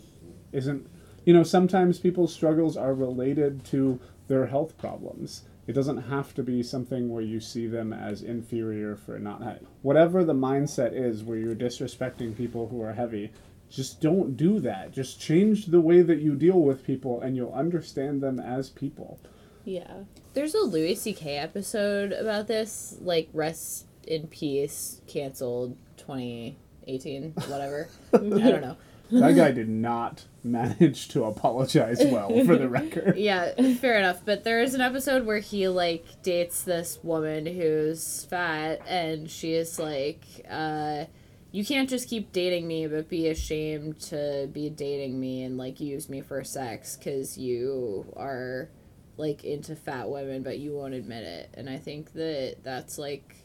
isn't, you know, sometimes people's struggles are related to their health problems. It doesn't have to be something where you see them as inferior for not having. Whatever the mindset is where you're disrespecting people who are heavy, just don't do that. Just change the way that you deal with people and you'll understand them as people. Yeah. There's a Louis C K episode about this, like, rest in peace, canceled twenty eighteen, whatever. I don't know. That guy did not manage to apologize well, for the record. Yeah, fair enough. But there is an episode where he, like, dates this woman who's fat, and she is like, uh, you can't just keep dating me, but be ashamed to be dating me and, like, use me for sex, because you are, like, into fat women, but you won't admit it. And I think that that's, like,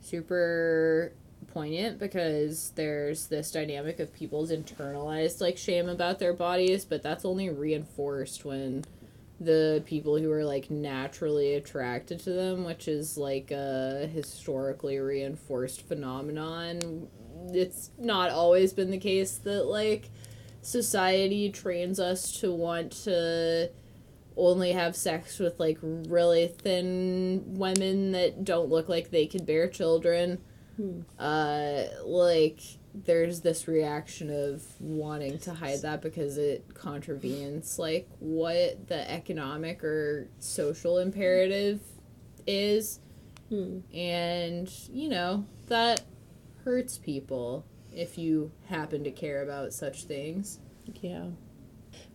super poignant because there's this dynamic of people's internalized, like, shame about their bodies, but that's only reinforced when the people who are, like, naturally attracted to them, which is, like, a historically reinforced phenomenon. It's not always been the case that, like, society trains us to want to only have sex with, like, really thin women that don't look like they could bear children. Uh, like, there's this reaction of wanting to hide that because it contravenes, like, what the economic or social imperative is. Mm. And, you know, that hurts people if you happen to care about such things. Yeah.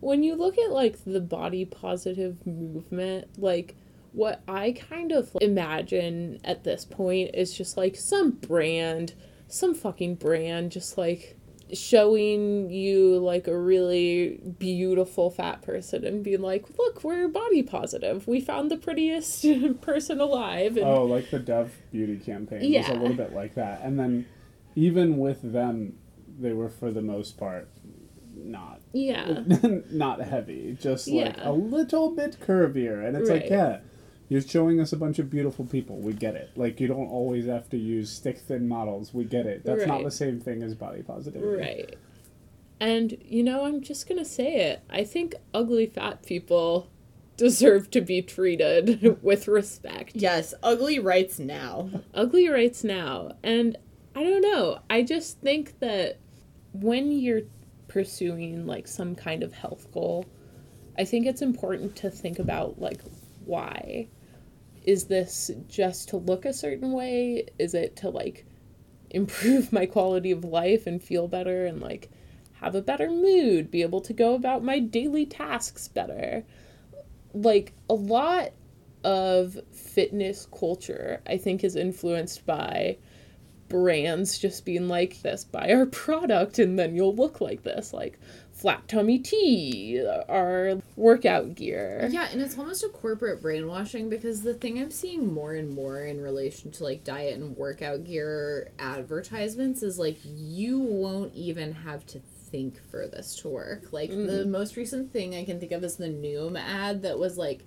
When you look at, like, the body positive movement, like, what I kind of imagine at this point is just, like, some brand, some fucking brand just, like, showing you, like, a really beautiful fat person and being like, look, we're body positive. We found the prettiest person alive. And, oh, like the Dove beauty campaign yeah. was a little bit like that. And then even with them, they were, for the most part, not. Yeah. not heavy. Just, like, yeah. a little bit curvier. And it's right. like, yeah. You're showing us a bunch of beautiful people. We get it. Like, you don't always have to use stick-thin models. We get it. That's right. Not the same thing as body positivity. Right. And, you know, I'm just going to say it. I think ugly fat people deserve to be treated with respect. Yes, ugly rights now. Ugly rights now. And I don't know. I just think that when you're pursuing, like, some kind of health goal, I think it's important to think about, like, why? Is this just to look a certain way? Is it to, like, improve my quality of life and feel better and, like, have a better mood, be able to go about my daily tasks better? Like, a lot of fitness culture, I think, is influenced by brands just being like, this, buy our product and then you'll look like this. Like, flat tummy tea, our workout gear. Yeah, and it's almost a corporate brainwashing, because the thing I'm seeing more and more in relation to, like, diet and workout gear advertisements is, like, you won't even have to think for this to work. Like, mm. the most recent thing I can think of is the Noom ad that was, like,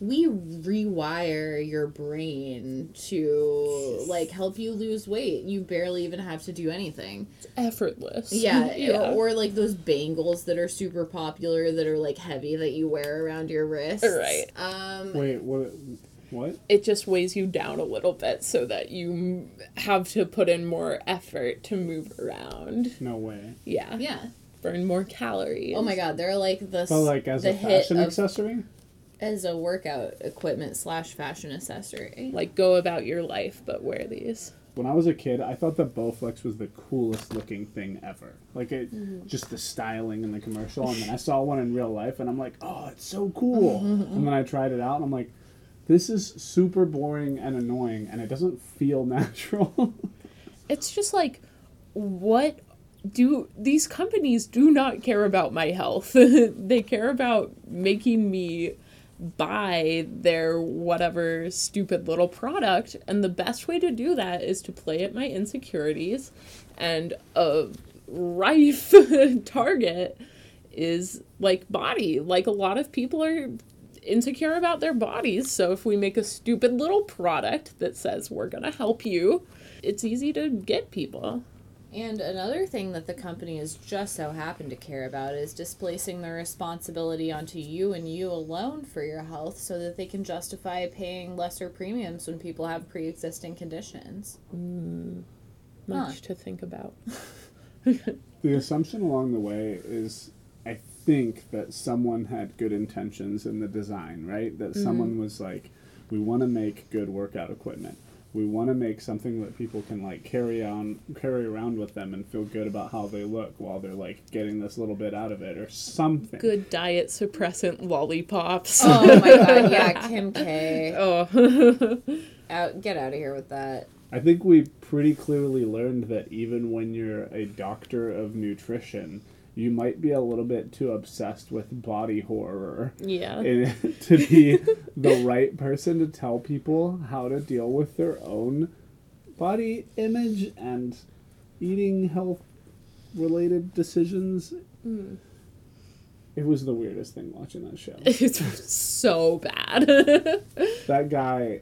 we rewire your brain to, like, help you lose weight. You barely even have to do anything. It's effortless. Yeah. yeah. Or, or, like, those bangles that are super popular that are, like, heavy that you wear around your wrists. Right. Um, Wait, what? What? It just weighs you down a little bit so that you have to put in more effort to move around. No way. Yeah. Yeah. Burn more calories. Oh, my God. They're, like, the... But, like, as a fashion accessory? As a workout equipment slash fashion accessory. Like, go about your life, but wear these. When I was a kid, I thought the Bowflex was the coolest looking thing ever. Like, it, mm-hmm. just the styling in the commercial. And then I saw one in real life, and I'm like, oh, it's so cool. Mm-hmm. And then I tried it out, and I'm like, this is super boring and annoying, and it doesn't feel natural. It's just like, what do... These companies do not care about my health. They care about making me buy their whatever stupid little product, and the best way to do that is to play at my insecurities, and a rife target is, like, body. Like, a lot of people are insecure about their bodies, so if we make a stupid little product that says we're gonna help you, it's easy to get people. And another thing that the company has just so happened to care about is displacing the responsibility onto you and you alone for your health, so that they can justify paying lesser premiums when people have pre-existing conditions. Mm, much huh. to think about. The assumption along the way is, I think, that someone had good intentions in the design, right? That mm-hmm. someone was like, we want to make good workout equipment. We want to make something that people can, like, carry on, carry around with them and feel good about how they look while they're, like, getting this little bit out of it or something. Good diet suppressant lollipops. Oh, my God, yeah, Kim K. Oh. out, get out of here with that. I think we pretty clearly learned that even when you're a doctor of nutrition, you might be a little bit too obsessed with body horror yeah. in, to be the right person to tell people how to deal with their own body image and eating health-related decisions. Mm. It was the weirdest thing watching that show. It's so bad. That guy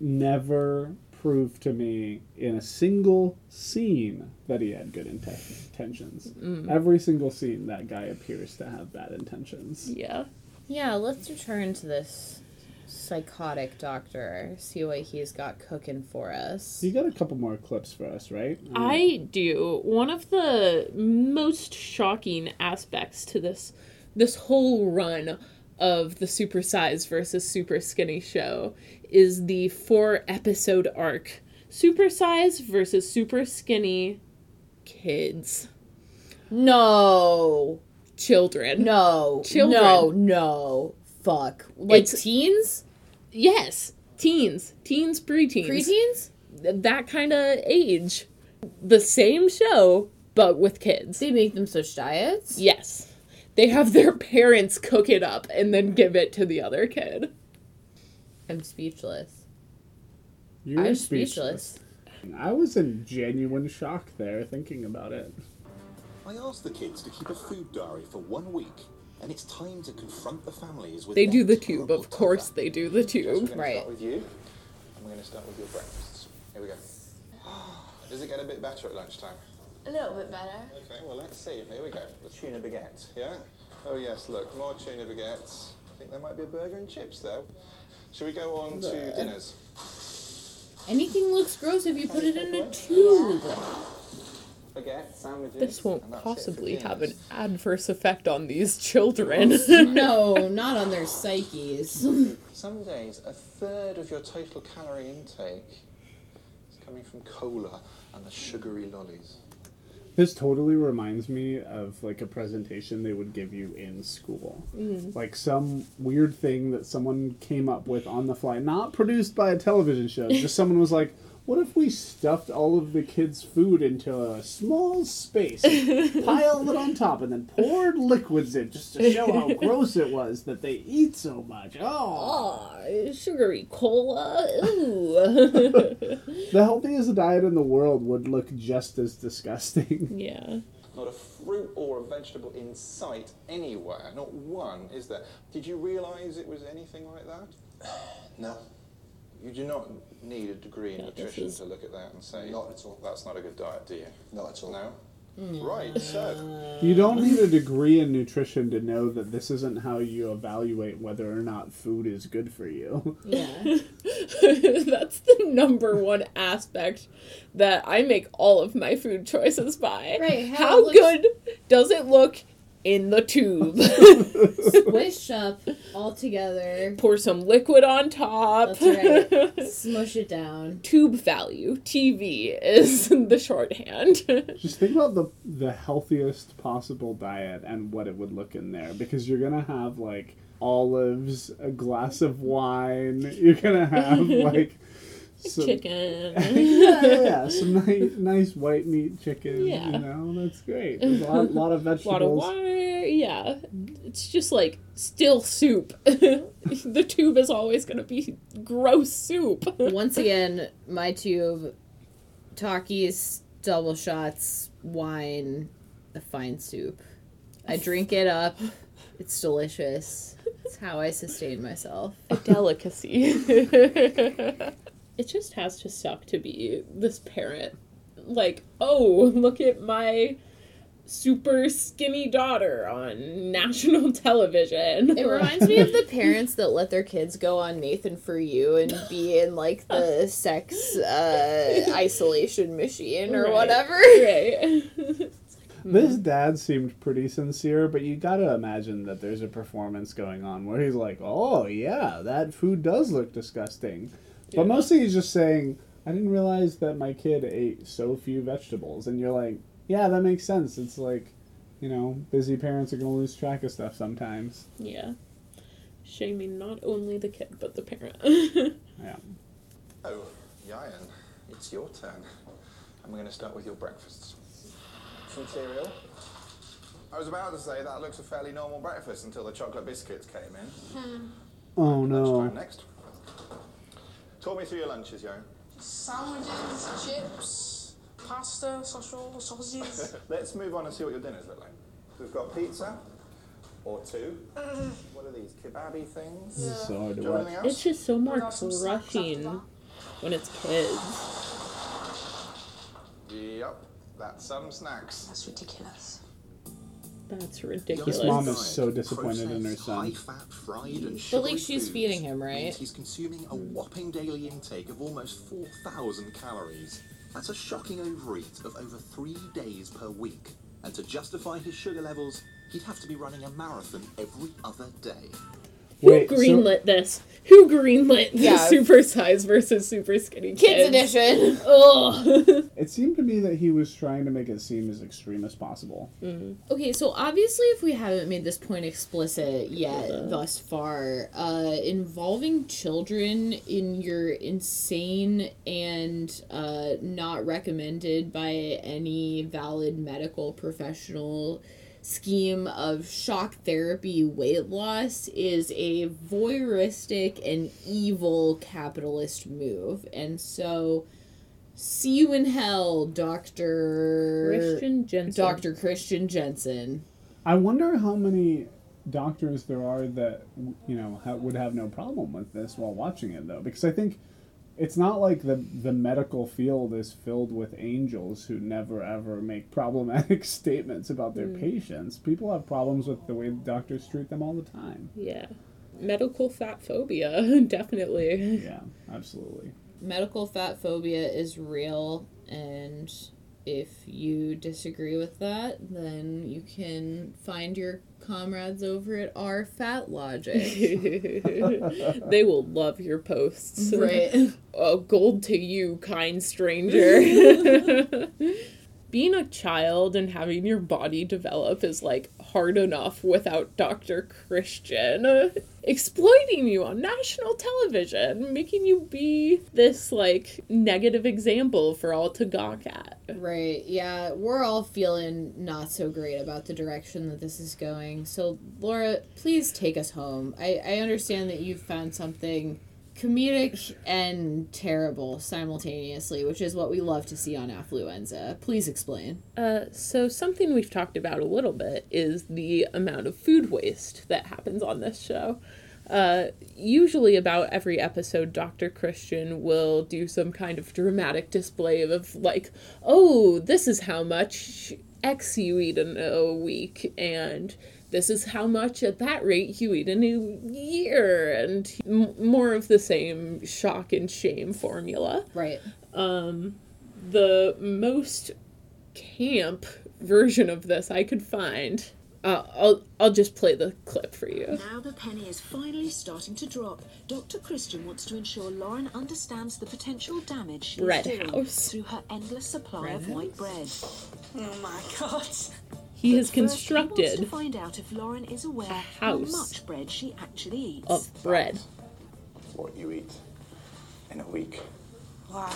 never proved to me in a single scene that he had good intentions. Mm. Every single scene, that guy appears to have bad intentions. Yeah. Yeah, let's return to this psychotic doctor, see what he's got cooking for us. You got a couple more clips for us, right? I, mean, I do. One of the most shocking aspects to this, this whole run of the Super Size versus Super Skinny show is the four-episode arc. Super Size versus Super Skinny kids. No. Children. No. Children. No, no. Fuck. Like, it's, teens? Yes. Teens. Teens, preteens. Preteens? That kind of age. The same show, but with kids. They make them switch diets? Yes. They have their parents cook it up and then give it to the other kid. I'm speechless. You're I'm speechless. speechless. I was in genuine shock there thinking about it. I asked the kids to keep a food diary for one week and it's time to confront the families with... They do the tube, of course they do the tube. Right. Start with you, and we're going to start with your breakfasts. Here we go. Does it get a bit better at lunchtime? A little bit better. Okay, well, let's see. Here we go. The tuna baguette, yeah? Oh, yes, look, more tuna baguettes. I think there might be a burger and chips, though. Should we go on but... to dinners? Anything looks gross if you put it in a tube. Baguette, sandwiches. This won't possibly have an adverse effect on these children. No, not on their psyches. Some days, a third of your total calorie intake is coming from cola and the sugary lollies. This totally reminds me of, like, a presentation they would give you in school. Mm. Like, some weird thing that someone came up with on the fly, not produced by a television show, just someone was like, what if we stuffed all of the kids' food into a small space, piled it on top, and then poured liquids in just to show how gross it was that they eat so much. Oh, oh sugary cola. Ooh. The healthiest diet in the world would look just as disgusting. Yeah. Not a fruit or a vegetable in sight anywhere. Not one, is there? Did you realize it was anything like that? No. You do not need a degree in yeah, nutrition to look at that and say, not at all. That's not a good diet, do you? Not at all. No? Mm. Right, so. You don't need a degree in nutrition to know that this isn't how you evaluate whether or not food is good for you. Yeah. That's the number one aspect that I make all of my food choices by. Right. How, how looks- good does it look in the tube? Squish up all together. Pour some liquid on top. That's right. Smush it down. Tube value. T V is the shorthand. Just think about the the healthiest possible diet and what it would look in there. Because you're going to have, like, olives, a glass of wine. You're going to have, like... Some, chicken. yeah, yeah, some nice, nice white meat chicken. Yeah. You know, that's great. There's a lot, lot of vegetables. A lot of water, yeah. It's just like still soup. The tube is always going to be gross soup. Once again, my tube, Takis, double shots, wine, a fine soup. I drink it up. It's delicious. It's how I sustain myself. A delicacy. It just has to suck to be this parent. Like, oh, look at my super skinny daughter on national television. It reminds me of the parents that let their kids go on Nathan for You and be in, like, the sex uh, isolation machine or right, whatever. Right. This dad seemed pretty sincere, but you gotta imagine that there's a performance going on where he's like, oh, yeah, that food does look disgusting. But mostly he's just saying, I didn't realize that my kid ate so few vegetables. And you're like, yeah, that makes sense. It's like, you know, busy parents are going to lose track of stuff sometimes. Yeah. Shaming not only the kid, but the parent. Yeah. Oh, Yayan, it's your turn. I'm going to start with your breakfasts. Some cereal. I was about to say that looks a fairly normal breakfast until the chocolate biscuits came in. Hmm. Oh, no. Lunchtime next. Talk me through your lunches, yo. Sandwiches, chips, pasta, sausage, sausages. Let's move on and see what your dinners look like. We've got pizza, or two. What are these, kebabby things? Yeah. This is so hard to watch. It's just so more crushing when it's kids. Yep, that's some snacks. That's ridiculous. That's ridiculous. His mom is so disappointed in her son. But, like, she's feeding him, right? He's consuming a whopping daily intake of almost four thousand calories. That's a shocking overeat of over three days per week. And to justify his sugar levels, he'd have to be running a marathon every other day. Who Wait, greenlit so... this? Who greenlit yeah. the Super Size versus Super Skinny Kids? Kids edition. Ugh. It seemed to me that he was trying to make it seem as extreme as possible. Mm-hmm. Okay, so obviously if we haven't made this point explicit yet yeah. thus far, uh, involving children in your insane and uh, not recommended by any valid medical professional scheme of shock therapy weight loss is a voyeuristic and evil capitalist move. And so, see you in hell, Doctor Christian Jensen. Doctor Christian Jensen. I wonder how many doctors there are that, you know, ha- would have no problem with this while watching it, though, because I think it's not like the the medical field is filled with angels who never ever make problematic statements about their mm. patients. People have problems with the way doctors treat them all the time. Yeah. Medical fat phobia, definitely. Yeah, absolutely. Medical fat phobia is real, and if you disagree with that, then you can find your comrades over at Our Fat Logic. They will love your posts. Right. Oh, gold to you, kind stranger. Being a child and having your body develop is, like, hard enough without Doctor Christian uh, exploiting you on national television, making you be this, like, negative example for all to gawk at. Right, yeah. We're all feeling not so great about the direction that this is going. So, Laura, please take us home. I, I understand that you've found something comedic and terrible simultaneously, which is what we love to see on Affluenza. Please explain. Uh, so something we've talked about a little bit is the amount of food waste that happens on this show. Uh, usually about every episode, Doctor Christian will do some kind of dramatic display of, like, oh, this is how much X you eat in a week, and this is how much at that rate you eat in a year, and m- more of the same shock and shame formula. Right. Um, the most camp version of this I could find. Uh, I'll I'll just play the clip for you. Now the penny is finally starting to drop. Doctor Christian wants to ensure Lauren understands the potential damage she's bread doing house. through her endless supply bread of white bread. Oh my God. He but has constructed first he wants to find out if Lauren is aware a house how much bread she actually eats. Of bread. That's what you eat in a week. Wow.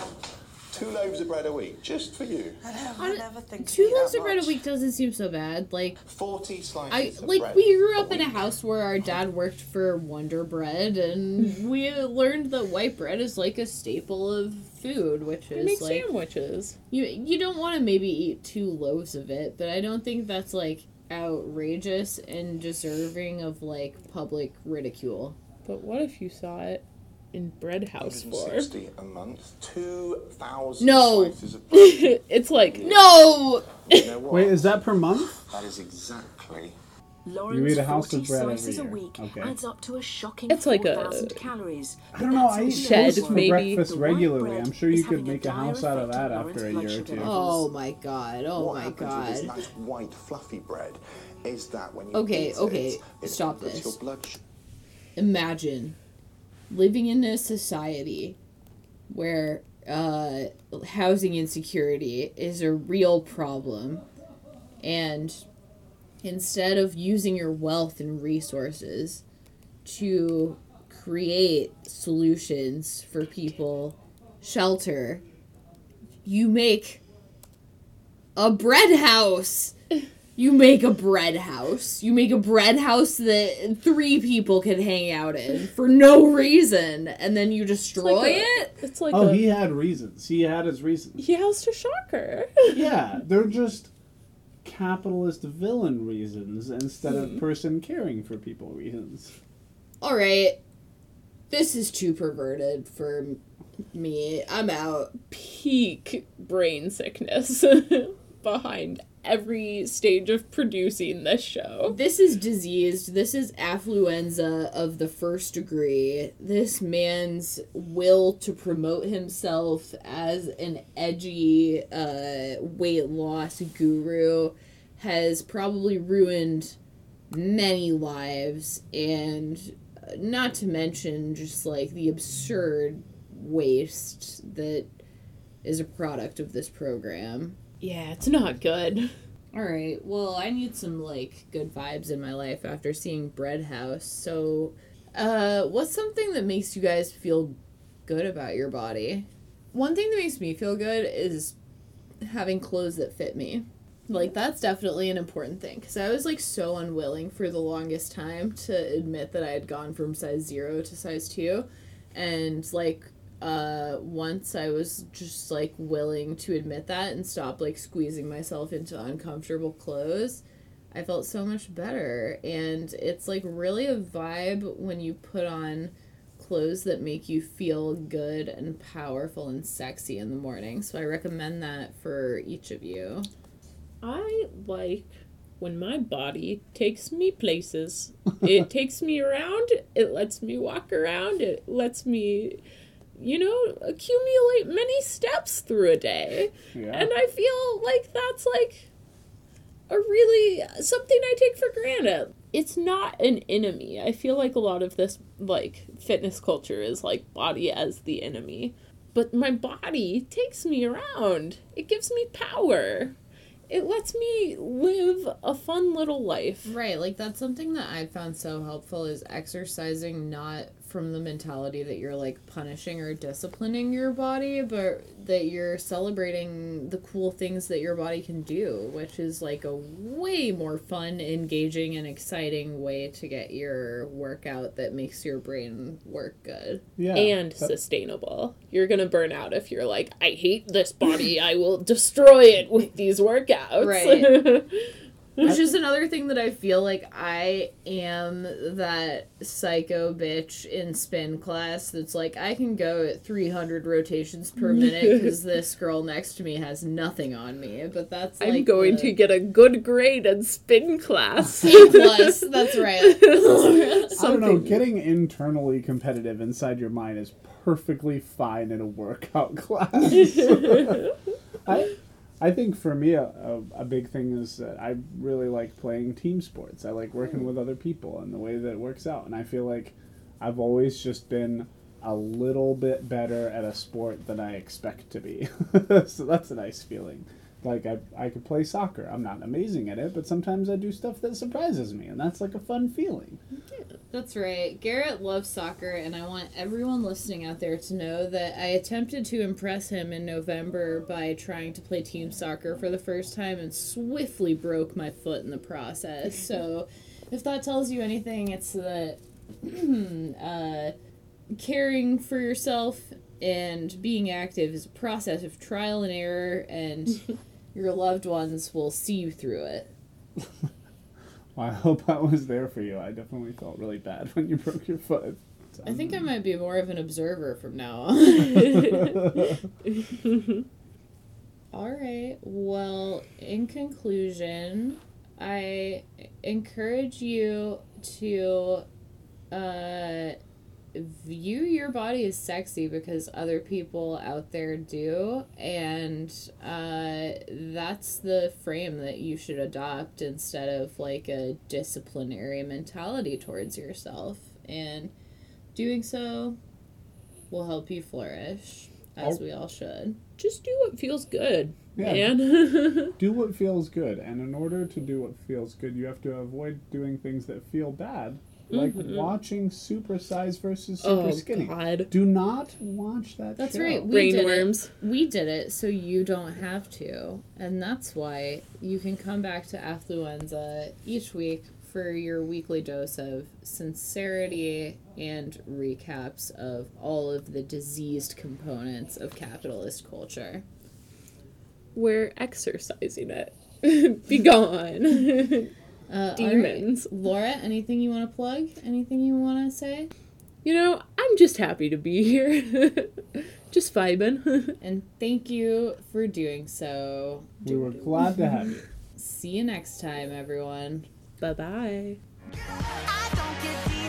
Two loaves of bread a week, just for you. I, know, I, I never think two loaves of much. bread a week doesn't seem so bad. Like forty slices. I, like of bread we grew up a in a house where our dad worked for Wonder Bread, and we learned that white bread is like a staple of food, which is make like sandwiches. You you don't want to maybe eat two loaves of it, but I don't think that's like outrageous and deserving of like public ridicule. But what if you saw it in bread house for sixty a month, two thousand no. slices of bread? It's like no. You know wait, is that per month? That is exactly. You eat a house of bread every year. A week okay. adds up to a shocking it's like a calories. I don't know. I eat shed for maybe breakfast regularly. I'm sure you could make a, a house out of that after a year or two. Oh my God! Oh what my God! With this nice white fluffy bread is that when you okay, eat okay, it, it stop this. Your blood sh- Imagine living in a society where uh, housing insecurity is a real problem, and instead of using your wealth and resources to create solutions for people, shelter, you make a bread house. You make a bread house. You make a bread house that three people can hang out in for no reason, and then you destroy it? It's like Oh, a, he had reasons. He had his reasons. He housed a shocker. Yeah, they're just capitalist villain reasons instead of person caring for people reasons. All right. This is too perverted for me. I'm out. Peak brain sickness behind every stage of producing this show. This is diseased. This is affluenza of the first degree. This man's will to promote himself as an edgy uh, weight loss guru has probably ruined many lives, and not to mention just, like, the absurd waste that is a product of this program. Yeah, it's not good. All right, well, I need some, like, good vibes in my life after seeing Bread House. So, uh, what's something that makes you guys feel good about your body? One thing that makes me feel good is having clothes that fit me. Like, that's definitely an important thing, because I was, like, so unwilling for the longest time to admit that I had gone from size zero to size two, and, like, Uh, once I was just, like, willing to admit that and stop, like, squeezing myself into uncomfortable clothes, I felt so much better. And it's like really a vibe when you put on clothes that make you feel good and powerful and sexy in the morning. So I recommend that for each of you. I like when my body takes me places. It takes me around. It lets me walk around. It lets me, you know, accumulate many steps through a day. Yeah. And I feel like that's like a really something I take for granted. It's not an enemy. I feel like a lot of this, like, fitness culture is, like, body as the enemy. But my body takes me around. It gives me power. It lets me live a fun little life. Right, like, that's something that I found so helpful is exercising not from the mentality that you're, like, punishing or disciplining your body, but that you're celebrating the cool things that your body can do, which is, like, a way more fun, engaging, and exciting way to get your workout that makes your brain work good. Yeah. And that's sustainable. You're gonna burn out if you're like, I hate this body, I will destroy it with these workouts. Right. Which is another thing that I feel like I am that psycho bitch in spin class that's like, I can go at three hundred rotations per minute because this girl next to me has nothing on me. But that's like... I'm going the... to get a good grade in spin class. A plus, that's right. I don't know, getting internally competitive inside your mind is perfectly fine in a workout class. I... I think for me, a, a, a big thing is that I really like playing team sports. I like working with other people and the way that it works out. And I feel like I've always just been a little bit better at a sport than I expect to be. So that's a nice feeling. Like, I I could play soccer. I'm not amazing at it, but sometimes I do stuff that surprises me, and that's, like, a fun feeling. Yeah, that's right. Garrett loves soccer, and I want everyone listening out there to know that I attempted to impress him in November by trying to play team soccer for the first time and swiftly broke my foot in the process. So if that tells you anything, it's that uh, caring for yourself and being active is a process of trial and error, and your loved ones will see you through it. Well, I hope I was there for you. I definitely felt really bad when you broke your foot. So, I think I might be more of an observer from now on. All right. Well, in conclusion, I encourage you to uh, view your body as sexy because other people out there do, and uh, that's the frame that you should adopt instead of like a disciplinary mentality towards yourself, and doing so will help you flourish, as we all should. Just do what feels good, yeah, man. Do what feels good, and in order to do what feels good, you have to avoid doing things that feel bad. Like mm-hmm. watching Super Size versus Super oh, Skinny. God. Do not watch that that's show. That's right. We did worms. It. We did it so you don't have to. And that's why you can come back to Affluenza each week for your weekly dose of sincerity and recaps of all of the diseased components of capitalist culture. We're exercising it. Be gone. Uh, Demons. Right. Laura, anything you want to plug? Anything you want to say? You know, I'm just happy to be here. Just vibing. And thank you for doing so. We were glad to have you. See you next time, everyone. Bye-bye. I don't get